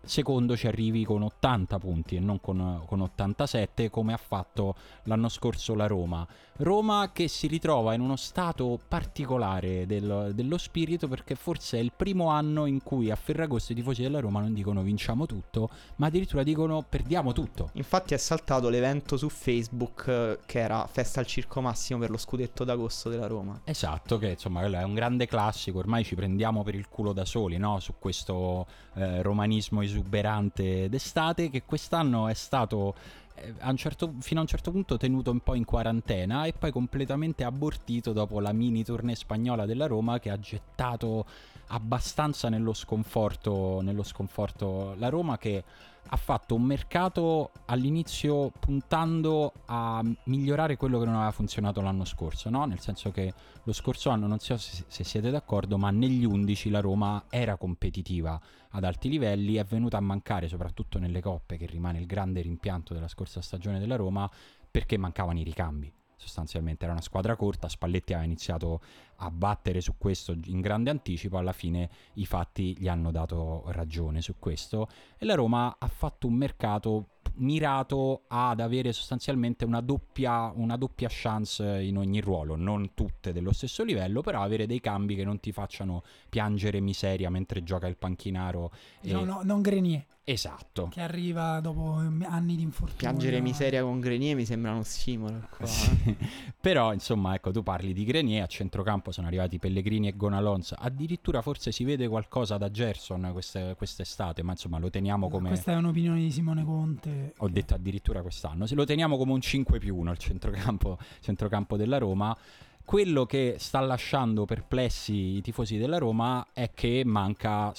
secondo ci arrivi con ottanta punti e non con, con ottantasette, come ha fatto l'anno scorso la Roma. Roma che si ritrova in uno stato particolare del, dello spirito, perché forse è il primo anno in cui a Ferragosto i tifosi della Roma non dicono vinciamo tutto, ma addirittura dicono perdiamo tutto. Infatti è saltato l'evento su Facebook che era festa al Circo Massimo per lo scudetto d'agosto della Roma. Esatto, che insomma è un grande classico, ormai ci prendiamo per il culo da soli, no? Su questo eh, romanismo esuberante d'estate, che quest'anno è stato eh, a un certo, fino a un certo punto tenuto un po' in quarantena e poi completamente abortito dopo la mini tournée spagnola della Roma, che ha gettato abbastanza nello sconforto, nello sconforto la Roma, che ha fatto un mercato all'inizio puntando a migliorare quello che non aveva funzionato l'anno scorso, no? Nel senso che lo scorso anno, non so se, se siete d'accordo, ma negli undici la Roma era competitiva ad alti livelli, è venuta a mancare soprattutto nelle coppe, che rimane il grande rimpianto della scorsa stagione della Roma, perché mancavano i ricambi. Sostanzialmente era una squadra corta, Spalletti ha iniziato a battere su questo in grande anticipo, alla fine i fatti gli hanno dato ragione su questo e la Roma ha fatto un mercato mirato ad avere sostanzialmente una doppia, una doppia chance in ogni ruolo, non tutte dello stesso livello, però avere dei cambi che non ti facciano piangere miseria mentre gioca il panchinaro e... no, no, non Grenier. Esatto. Che arriva dopo anni di infortunio. Piangere miseria con Grenier mi sembra uno stimolo qua, sì. eh. Però insomma, ecco, tu parli di Grenier, a centrocampo sono arrivati Pellegrini e Gonalons, addirittura forse si vede qualcosa da Gerson queste, quest'estate, ma insomma lo teniamo come... Questa è un'opinione di Simone Conte. Ho detto addirittura quest'anno, lo teniamo come un cinque più uno il centrocampo, centrocampo della Roma. Quello che sta lasciando perplessi i tifosi della Roma è che manca...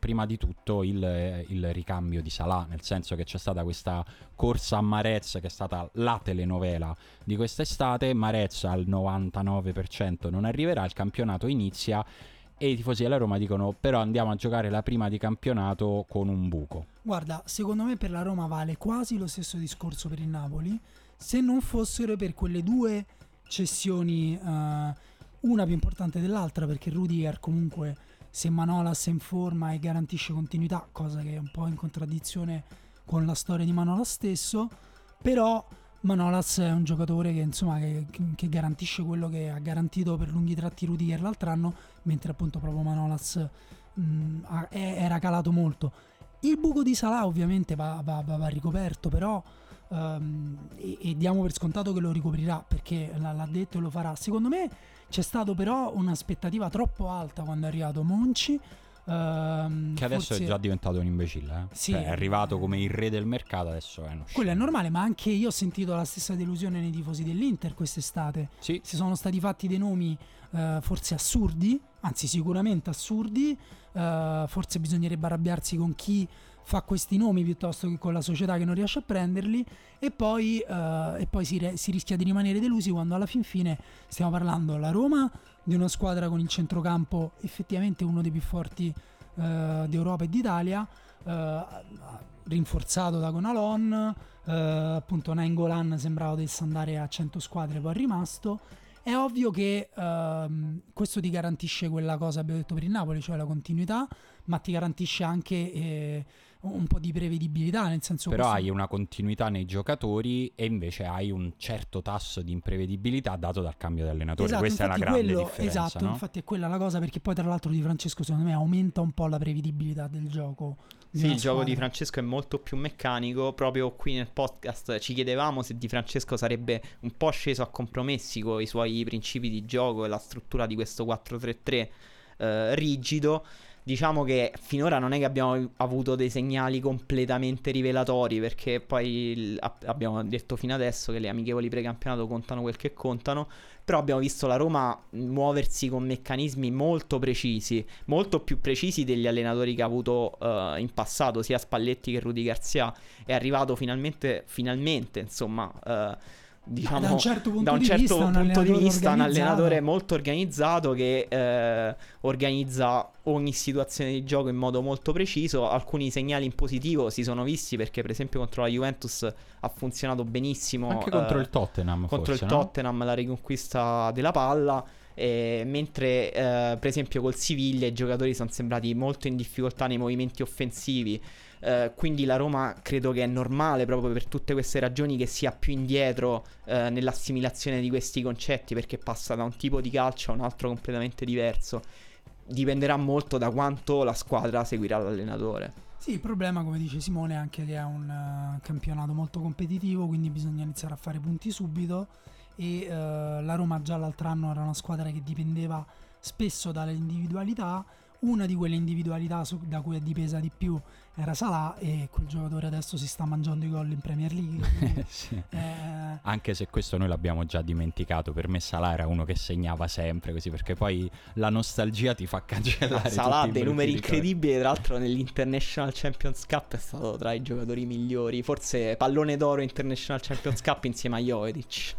prima di tutto il, il ricambio di Salah, nel senso che c'è stata questa corsa a Marez che è stata la telenovela di quest'estate. Marez al novantanove per cento non arriverà, il campionato inizia e i tifosi della Roma dicono però andiamo a giocare la prima di campionato con un buco. Guarda, secondo me per la Roma vale quasi lo stesso discorso per il Napoli, se non fossero per quelle due cessioni, eh, una più importante dell'altra, perché Rudiger comunque, se Manolas è in forma e garantisce continuità, cosa che è un po' in contraddizione con la storia di Manolas stesso, però Manolas è un giocatore che insomma che, che garantisce quello che ha garantito per lunghi tratti Rudiger l'altro anno, mentre appunto proprio Manolas mh, era calato molto. Il buco di Salah ovviamente va, va, va, va ricoperto, però um, e, e diamo per scontato che lo ricoprirà, perché l'ha detto e lo farà. Secondo me c'è stato però un'aspettativa troppo alta quando è arrivato Monchi, ehm, che adesso forse... è già diventato un imbecille, eh? Sì, cioè, è arrivato come il re del mercato, adesso è uno scemo. Quello è normale, ma anche io ho sentito la stessa delusione nei tifosi dell'Inter quest'estate, sì. Si sono stati fatti dei nomi eh, forse assurdi, anzi sicuramente assurdi, eh, forse bisognerebbe arrabbiarsi con chi fa questi nomi piuttosto che con la società che non riesce a prenderli, e poi, eh, e poi si, re, si rischia di rimanere delusi quando alla fin fine stiamo parlando la Roma di una squadra con il centrocampo effettivamente uno dei più forti eh, d'Europa e d'Italia, eh, rinforzato da Gonalon, eh, appunto Nainggolan sembrava dovesse andare a cento squadre, poi è rimasto. È ovvio che ehm, questo ti garantisce quella cosa che abbiamo detto per il Napoli, cioè la continuità, ma ti garantisce anche eh, un po' di prevedibilità, nel senso. Però questo... hai una continuità nei giocatori e invece hai un certo tasso di imprevedibilità dato dal cambio di allenatore. Esatto, questa è la grande quello, differenza. Esatto, no? Infatti è quella la cosa, perché poi tra l'altro Di Francesco secondo me aumenta un po' la prevedibilità del gioco. Sì, il gioco di Francesco è molto più meccanico. Proprio qui nel podcast ci chiedevamo se Di Francesco sarebbe un po' sceso a compromessi con i suoi principi di gioco e la struttura di questo quattro tre tre eh, rigido. Diciamo che finora non è che abbiamo avuto dei segnali completamente rivelatori, perché poi abbiamo detto fino adesso che le amichevoli precampionato contano quel che contano, però abbiamo visto la Roma muoversi con meccanismi molto precisi, molto più precisi degli allenatori che ha avuto uh, in passato, sia Spalletti che Rudi Garcia. È arrivato finalmente, finalmente insomma... Uh, Diciamo, da un certo punto, un di, certo vista, punto di vista un allenatore molto organizzato che eh, organizza ogni situazione di gioco in modo molto preciso. Alcuni segnali in positivo si sono visti, perché per esempio contro la Juventus ha funzionato benissimo, anche eh, contro il Tottenham contro forse, il no? Tottenham, la riconquista della palla. Eh, mentre eh, per esempio col Siviglia i giocatori sono sembrati molto in difficoltà nei movimenti offensivi. Uh, quindi la Roma credo che è normale, proprio per tutte queste ragioni, che sia più indietro uh, nell'assimilazione di questi concetti, perché passa da un tipo di calcio a un altro completamente diverso. Dipenderà molto da quanto la squadra seguirà l'allenatore. Sì, il problema, come dice Simone, è anche che è un uh, campionato molto competitivo, quindi bisogna iniziare a fare punti subito. E uh, la Roma già l'altro anno era una squadra che dipendeva spesso dalle individualità. Una di quelle individualità su, da cui è dipesa di più era Salah, e quel giocatore adesso si sta mangiando i gol in Premier League. Sì. eh... Anche se questo noi l'abbiamo già dimenticato, per me Salah era uno che segnava sempre così, perché poi la nostalgia ti fa cancellare. Salah ha dei numeri incredibili, tra l'altro nell'International Champions Cup è stato tra i giocatori migliori, forse pallone d'oro International Champions Cup insieme a Jovetic.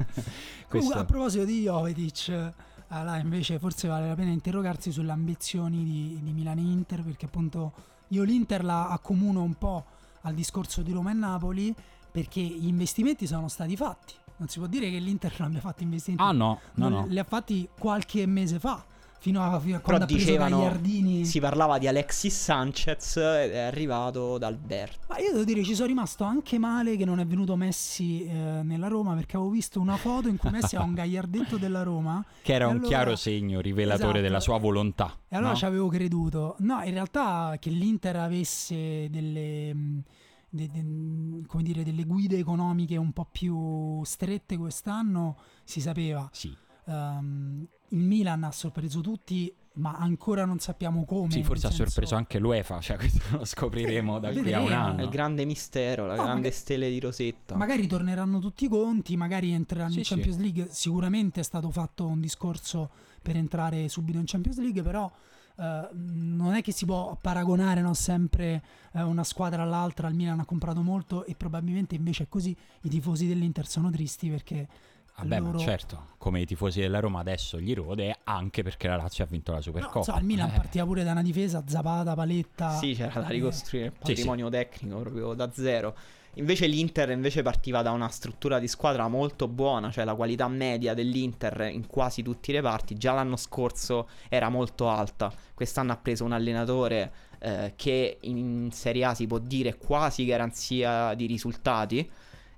Questo... uh, a proposito di Jovetic, allora invece forse vale la pena interrogarsi sulle ambizioni di, di Milan e Inter, perché appunto io l'Inter la accomuno un po' al discorso di Roma e Napoli, perché gli investimenti sono stati fatti, non si può dire che l'Inter non abbia fatto investimenti. Ah no, no, no. Li ha fatti qualche mese fa, fino a, fino a quando però ha preso Gagliardini. Si parlava di Alexis Sanchez, è arrivato D'Alberto. Ma io devo dire, ci sono rimasto anche male che non è venuto Messi eh, nella Roma, perché avevo visto una foto in cui Messi ha un gagliardetto della Roma, che era un allora... chiaro segno rivelatore, esatto, della sua volontà. E allora, no? Ci avevo creduto. No, in realtà che l'Inter avesse delle De, de, come dire delle guide economiche un po' più strette quest'anno si sapeva. Sì. Um, il Milan ha sorpreso tutti, ma ancora non sappiamo come. Sì, forse ha senso... sorpreso anche l'UEFA, cioè questo lo scopriremo da qui a un anno. Il grande mistero, la no, grande magari, stele di Rosetta. Magari torneranno tutti i conti, magari entreranno sì, in Champions sì. League. Sicuramente è stato fatto un discorso per entrare subito in Champions League, però Uh, non è che si può paragonare, no, sempre uh, una squadra all'altra. Il Milan ha comprato molto e probabilmente invece è così. I tifosi dell'Inter sono tristi perché vabbè, loro... ma certo, come i tifosi della Roma adesso gli rode anche perché la Lazio ha vinto la Supercoppa. No, so, il Milan eh. partiva pure da una difesa Zapata, Paletta. Sì, c'era da ricostruire il patrimonio sì, sì. tecnico proprio da zero. Invece l'Inter invece partiva da una struttura di squadra molto buona, cioè la qualità media dell'Inter in quasi tutti i reparti già l'anno scorso era molto alta. Quest'anno ha preso un allenatore eh, che in Serie A si può dire quasi garanzia di risultati,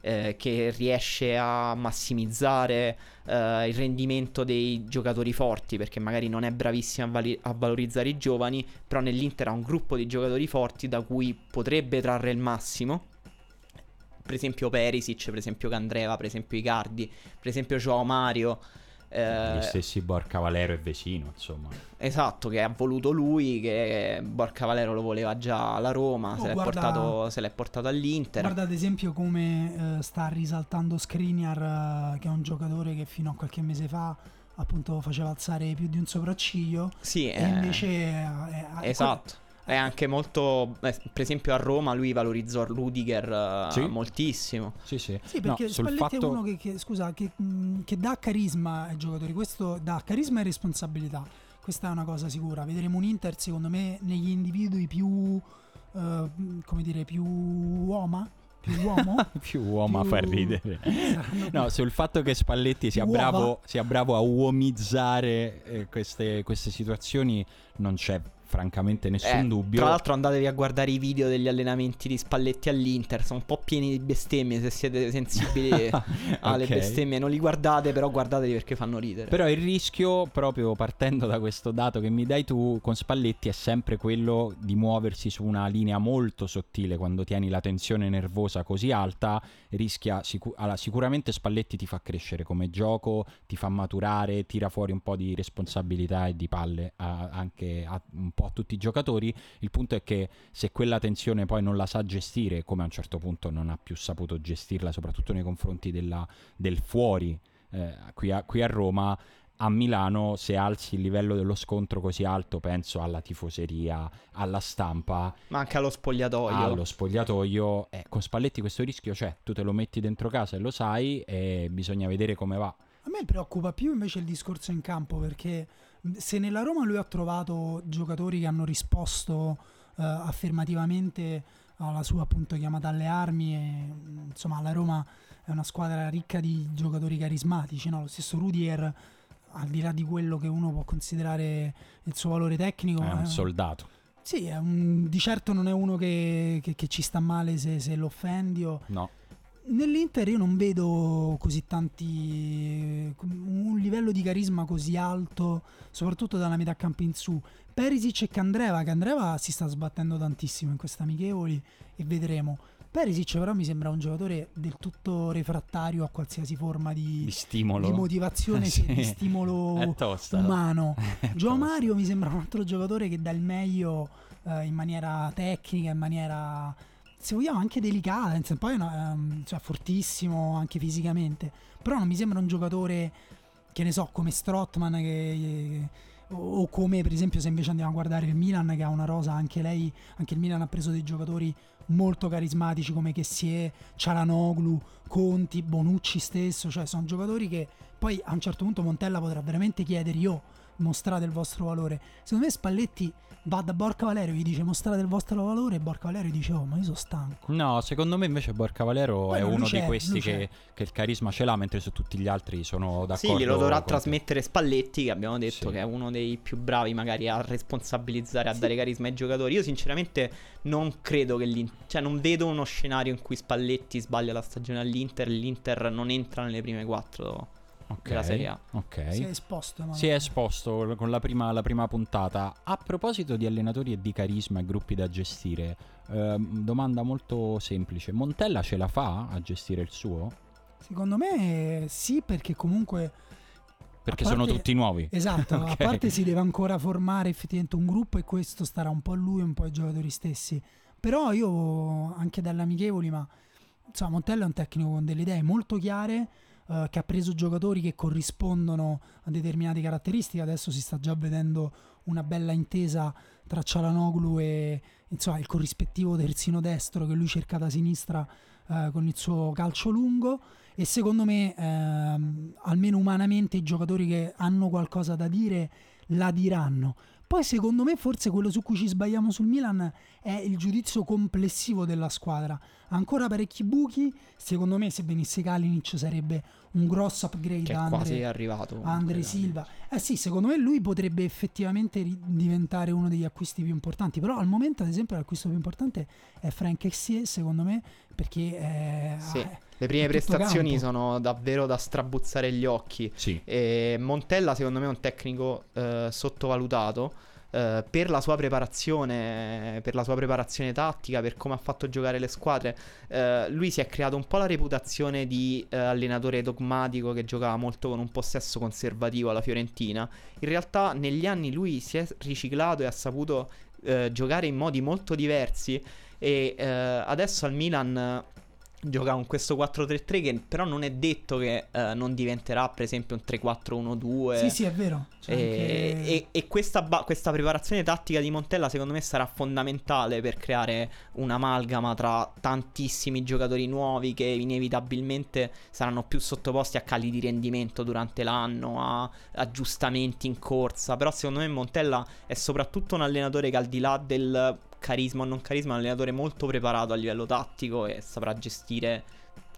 eh, che riesce a massimizzare eh, il rendimento dei giocatori forti, perché magari non è bravissimo a, vali- a valorizzare i giovani, però nell'Inter ha un gruppo di giocatori forti da cui potrebbe trarre il massimo. Per esempio Perisic, per esempio Candreva, per esempio Icardi, per esempio João Mario. Eh... Gli stessi Borca Valero e Vecino, insomma. Esatto, che ha voluto lui, che Borca Valero lo voleva già alla Roma, oh, se, l'è guarda... portato, se l'è portato all'Inter. Guarda ad esempio come eh, sta risaltando Skriniar, eh, che è un giocatore che fino a qualche mese fa appunto faceva alzare più di un sopracciglio. Sì, e eh... invece... Eh, eh, esatto. Quel... È anche molto, eh, per esempio a Roma lui valorizzò Rudiger uh, sì. moltissimo. Sì, sì. Sì, perché no, Spalletti fatto... è uno che, che scusa, che, mh, che dà carisma ai giocatori, questo dà carisma e responsabilità. Questa è una cosa sicura. Vedremo un Inter, secondo me, negli individui più uh, come dire, più uoma. Più uomo? Più uomo più... a far ridere. No, sul fatto che Spalletti sia bravo, sia bravo a uomizzare eh, queste, queste situazioni non c'è francamente nessun eh, dubbio. Tra l'altro andatevi a guardare i video degli allenamenti di Spalletti all'Inter, sono un po' pieni di bestemmie, se siete sensibili alle okay. bestemmie non li guardate, però guardateli perché fanno ridere. Però il rischio, proprio partendo da questo dato che mi dai tu, con Spalletti è sempre quello di muoversi su una linea molto sottile. Quando tieni la tensione nervosa così alta rischia sicur- allora, sicuramente Spalletti ti fa crescere come gioco, ti fa maturare, tira fuori un po' di responsabilità e di palle a, anche a, un po' a tutti i giocatori. Il punto è che se quella tensione poi non la sa gestire, come a un certo punto non ha più saputo gestirla soprattutto nei confronti della, del fuori eh, qui, a, qui a Roma, a Milano se alzi il livello dello scontro così alto, penso alla tifoseria, alla stampa, ma anche allo spogliatoio. Allo spogliatoio eh, con Spalletti questo rischio c'è, tu te lo metti dentro casa e lo sai, e bisogna vedere come va. A me preoccupa più invece il discorso in campo, perché se nella Roma lui ha trovato giocatori che hanno risposto eh, affermativamente alla sua appunto chiamata alle armi, e, insomma la Roma è una squadra ricca di giocatori carismatici, no? Lo stesso Rudiger, al di là di quello che uno può considerare il suo valore tecnico, è un soldato. Sì, è un, di certo non è uno che, che, che ci sta male se, se lo offendi o... No. Nell'Inter io non vedo così tanti, un livello di carisma così alto, soprattutto dalla metà campo in su. Perisic e Candreva Candreva si sta sbattendo tantissimo in queste amichevoli e vedremo. Perisic però mi sembra un giocatore del tutto refrattario a qualsiasi forma di, di, stimolo. di motivazione, sì. di stimolo umano. João Mario mi sembra un altro giocatore che dà il meglio eh, in maniera tecnica, in maniera, se vogliamo, anche delicata. Poi um, cioè, fortissimo anche fisicamente, però non mi sembra un giocatore, che ne so, come Strootman che... o come per esempio se invece andiamo a guardare il Milan, che ha una rosa, anche lei, anche il Milan ha preso dei giocatori molto carismatici come Kessié, Çalhanoğlu, Conti, Bonucci stesso, cioè sono giocatori che poi a un certo punto Montella potrà veramente chiedere: io, mostrate il vostro valore. Secondo me Spalletti va da Borca Valero, gli dice: mostrate il vostro valore, e Borca Valero dice: oh, ma io sono stanco. No, secondo me invece Borca Valero poi è uno di questi che, che il carisma ce l'ha, mentre su tutti gli altri sono d'accordo. Sì, glielo dovrà trasmettere Spalletti, che abbiamo detto sì. che è uno dei più bravi magari a responsabilizzare, a sì. dare carisma ai giocatori. Io sinceramente non credo che l'Inter, cioè non vedo uno scenario in cui Spalletti sbaglia la stagione all'Inter, l'Inter non entra nelle prime quattro. Okay, la Serie A. Okay. Si è esposto. Si è esposto con la prima, la prima puntata. A proposito di allenatori e di carisma e gruppi da gestire, eh, domanda molto semplice: Montella ce la fa a gestire il suo? Secondo me sì, perché comunque, perché parte, sono tutti nuovi. Esatto, okay. A parte si deve ancora formare effettivamente un gruppo, e questo starà un po' a lui, un po' ai giocatori stessi. Però io, anche dalle amichevoli, ma insomma, Montella è un tecnico con delle idee molto chiare, che ha preso giocatori che corrispondono a determinate caratteristiche. Adesso si sta già vedendo una bella intesa tra Çalhanoğlu e, insomma, il corrispettivo terzino destro che lui cerca da sinistra eh, con il suo calcio lungo. E secondo me ehm, almeno umanamente i giocatori che hanno qualcosa da dire la diranno. Poi secondo me forse quello su cui ci sbagliamo sul Milan è il giudizio complessivo della squadra. Ancora parecchi buchi. Secondo me se venisse Kalinic sarebbe un grosso upgrade, che è Andre, quasi arrivato Andre Silva. Eh sì, secondo me lui potrebbe effettivamente ri- diventare uno degli acquisti più importanti. Però al momento, ad esempio, l'acquisto più importante è Franck Kessié, secondo me, perché è, sì. ah, le prime prestazioni campo. sono davvero da strabuzzare gli occhi. Sì. E Montella secondo me è un tecnico eh, sottovalutato eh, per la sua preparazione, per la sua preparazione tattica, per come ha fatto giocare le squadre. Eh, lui si è creato un po' la reputazione di eh, allenatore dogmatico che giocava molto con un possesso conservativo alla Fiorentina. In realtà negli anni lui si è riciclato e ha saputo eh, giocare in modi molto diversi, e eh, adesso al Milan gioca con questo quattro tre tre, che però non è detto che uh, non diventerà per esempio un tre quattro uno due. Sì, sì, è vero. Cioè e, anche... e, e questa, ba- questa preparazione tattica di Montella secondo me sarà fondamentale per creare un'amalgama tra tantissimi giocatori nuovi che inevitabilmente saranno più sottoposti a cali di rendimento durante l'anno, a aggiustamenti in corsa. Però secondo me Montella è soprattutto un allenatore che, al di là del carisma o non carisma, è un allenatore molto preparato a livello tattico e saprà gestire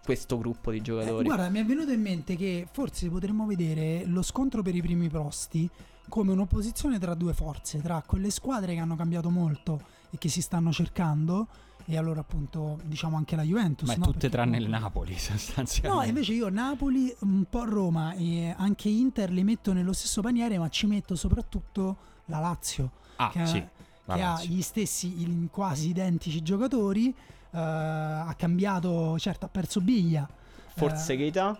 questo gruppo di giocatori. Eh, guarda, mi è venuto in mente che forse potremmo vedere lo scontro per i primi posti come un'opposizione tra due forze, tra quelle squadre che hanno cambiato molto e che si stanno cercando, e allora appunto diciamo anche la Juventus. Ma no? Tutte perché tranne il Napoli sostanzialmente. No, invece io Napoli, un po' Roma e anche Inter le metto nello stesso paniere, ma ci metto soprattutto la Lazio. Ah, che sì. Che ha gli stessi quasi identici giocatori, uh, ha cambiato, certo ha perso Biglia, forse uh, Keita,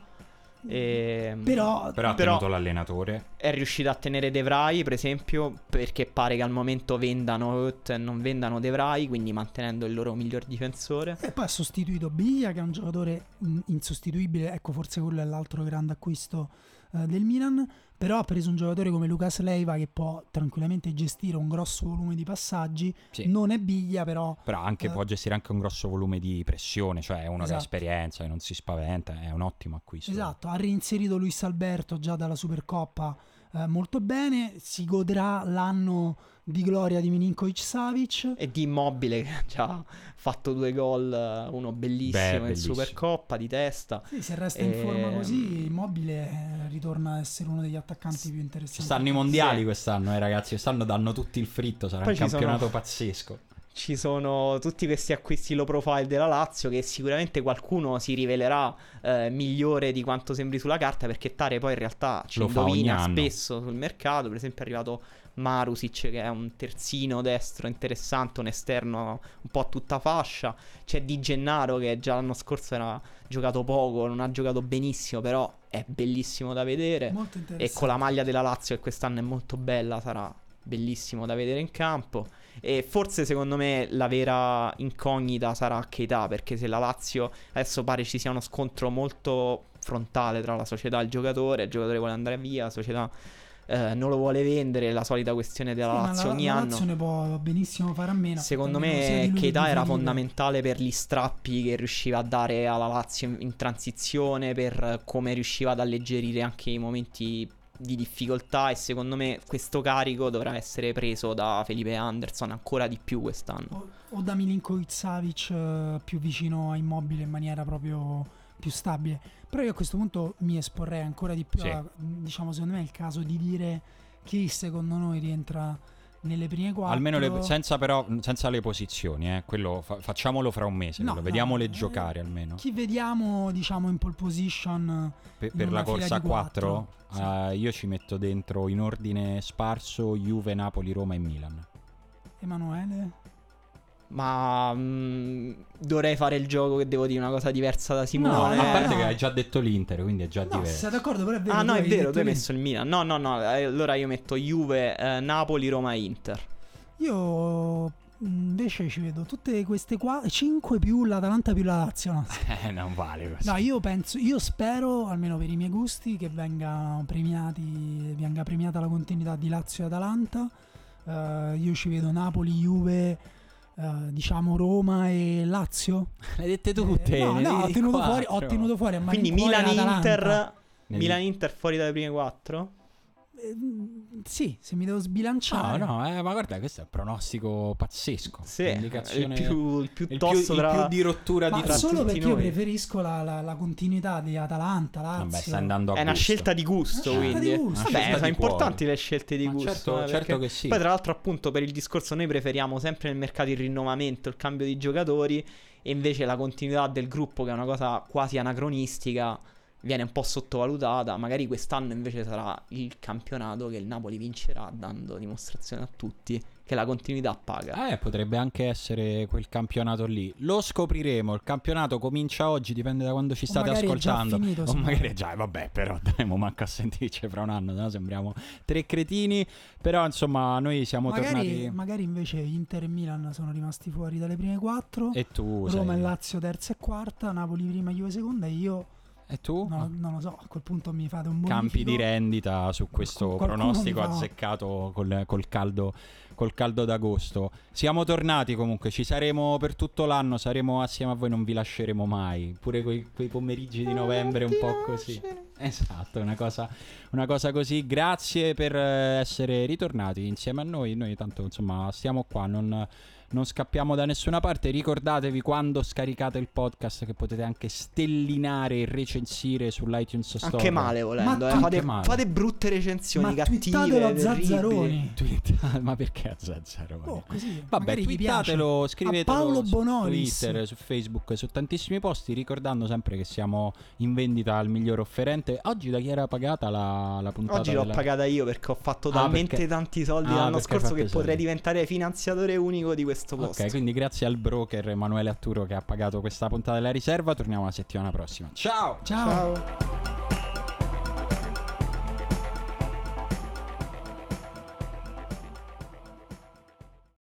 e... però, però ha tenuto però l'allenatore, è riuscito a tenere De Vrij per esempio, perché pare che al momento vendano e non vendano De Vrij, quindi mantenendo il loro miglior difensore. E poi ha sostituito Biglia, che è un giocatore insostituibile. Ecco, forse quello è l'altro grande acquisto uh, del Milan. Però ha preso un giocatore come Lucas Leiva, che può tranquillamente gestire un grosso volume di passaggi. Sì. Non è Biglia, però. Però anche, eh, può gestire anche un grosso volume di pressione, cioè è uno che ha esperienza e non si spaventa, è un ottimo acquisto. Esatto, ha reinserito Luis Alberto già dalla Supercoppa eh, molto bene, si godrà l'anno di gloria di Milinkovic-Savic e di Immobile, che ha già fatto due gol, uno bellissimo, Beh, bellissimo. in Supercoppa di testa. Sì, se resta e... in forma così Immobile ritorna a essere uno degli attaccanti S- più interessanti. Ci stanno i mondiali sì. quest'anno, eh ragazzi, quest'anno danno tutti il fritto, sarà Poi un campionato sono... pazzesco. ci sono tutti questi acquisti low profile della Lazio, che sicuramente qualcuno si rivelerà eh, migliore di quanto sembri sulla carta, perché Tare poi in realtà ci indovina spesso sul mercato. Per esempio è arrivato Marusic, che è un terzino destro interessante, un esterno un po' a tutta fascia. C'è Di Gennaro, che già l'anno scorso era giocato poco, non ha giocato benissimo, però è bellissimo da vedere, e con la maglia della Lazio che quest'anno è molto bella sarà bellissimo da vedere in campo. E forse secondo me la vera incognita sarà Keita, perché se la Lazio, adesso pare ci sia uno scontro molto frontale tra la società e il giocatore, il giocatore vuole andare via, la società eh, non lo vuole vendere, la solita questione della sì, Lazio la, ogni la anno. La Lazio ne può benissimo fare a meno. Secondo me Keita era fondamentale per gli strappi che riusciva a dare alla Lazio in, in transizione, per come riusciva ad alleggerire anche i momenti di difficoltà, e secondo me questo carico dovrà essere preso da Felipe Anderson ancora di più quest'anno, o, o da Milinkovic Savic eh, più vicino a Immobile in maniera proprio più stabile. Però io a questo punto mi esporrei ancora di più, sì. a, diciamo secondo me è il caso di dire chi secondo noi rientra nelle prime quattro, almeno le, senza però senza le posizioni, eh. Quello fa, facciamolo fra un mese, no, no, vediamole eh, giocare almeno. Chi vediamo diciamo in pole position Pe- per la corsa quattro? Sì. Uh, io ci metto dentro in ordine sparso Juve, Napoli, Roma e Milan. Emanuele? Ma mh, dovrei fare il gioco che devo dire una cosa diversa da Simone. No, a parte no. che hai già detto l'Inter, quindi è già no, diverso. Sei d'accordo, però è vero. Ah, no, è vero, tu hai messo il Milan. No, no, no. Allora io metto Juve, eh, Napoli, Roma e Inter. Io invece ci vedo tutte queste qua, cinque più l'Atalanta più la Lazio. No? Eh, non vale così. No, io penso, io spero, almeno per i miei gusti, che venga premiati, venga premiata la continuità di Lazio e Atalanta. Uh, io ci vedo Napoli, Juve. Uh, diciamo Roma e Lazio. Le hai dette tutte? Eh, no, no, ho tenuto fuori, ho tenuto fuori a quindi Milan Inter, Milan Inter fuori dalle prime quattro? Eh, sì, se mi devo sbilanciare. No, no, eh, ma guarda, questo è un pronostico pazzesco. Sì, il più, il più il tosto più, tra... il più di rottura ma di tra solo perché noi. Io preferisco la, la, la continuità di Atalanta, Lazio. Vabbè, sta andando a è gusto. Una scelta di gusto, una quindi di gusto. Vabbè, sono importanti le scelte di ma gusto. Certo, eh, certo che sì. Poi tra l'altro appunto per il discorso noi preferiamo sempre nel mercato il rinnovamento, il cambio di giocatori, e invece la continuità del gruppo, che è una cosa quasi anacronistica, viene un po' sottovalutata. Magari quest'anno invece sarà il campionato che il Napoli vincerà, dando dimostrazione a tutti che la continuità paga. Eh, potrebbe anche essere quel campionato lì. Lo scopriremo. Il campionato comincia oggi, dipende da quando ci state o ascoltando. È già finito, o magari è già, vabbè, però dai, mo manca a sentirci fra un anno, no? Sembriamo tre cretini. Però insomma, noi siamo magari, tornati. Magari invece Inter e Milan sono rimasti fuori dalle prime quattro. E tu Roma sei... e Lazio terza e quarta, Napoli prima, Juve seconda, e io. E tu? No, non lo so, a quel punto mi fate un bonifico. Campi di rendita su questo Qualcuno pronostico azzeccato col, col, caldo, col caldo d'agosto. Siamo tornati comunque, ci saremo per tutto l'anno, saremo assieme a voi, non vi lasceremo mai. Pure quei, quei pomeriggi di novembre un po' così. Esatto, una cosa, una cosa così. Grazie per essere ritornati insieme a noi. Noi tanto insomma stiamo qua, non... non scappiamo da nessuna parte. Ricordatevi, quando scaricate il podcast, che potete anche stellinare e recensire sull'iTunes Store. Anche male volendo, ma eh. fate, male. fate brutte recensioni, ma cattive, a Zazzaroni. Twitta- ma perché a Zazzaroni? Oh, così. Vabbè, twittatelo, scrivetelo a Paolo Bonolis su Twitter, su Facebook, su tantissimi posti, ricordando sempre che siamo in vendita al miglior offerente. Oggi da chi era pagata la, la puntata? Oggi l'ho della... pagata io, perché ho fatto talmente ah, perché... tanti soldi ah, l'anno scorso che soldi. potrei diventare finanziatore unico di questo. Ok, quindi grazie al broker Emanuele Atturo che ha pagato questa puntata della riserva. Torniamo la settimana prossima. Ciao! Ciao! Ciao.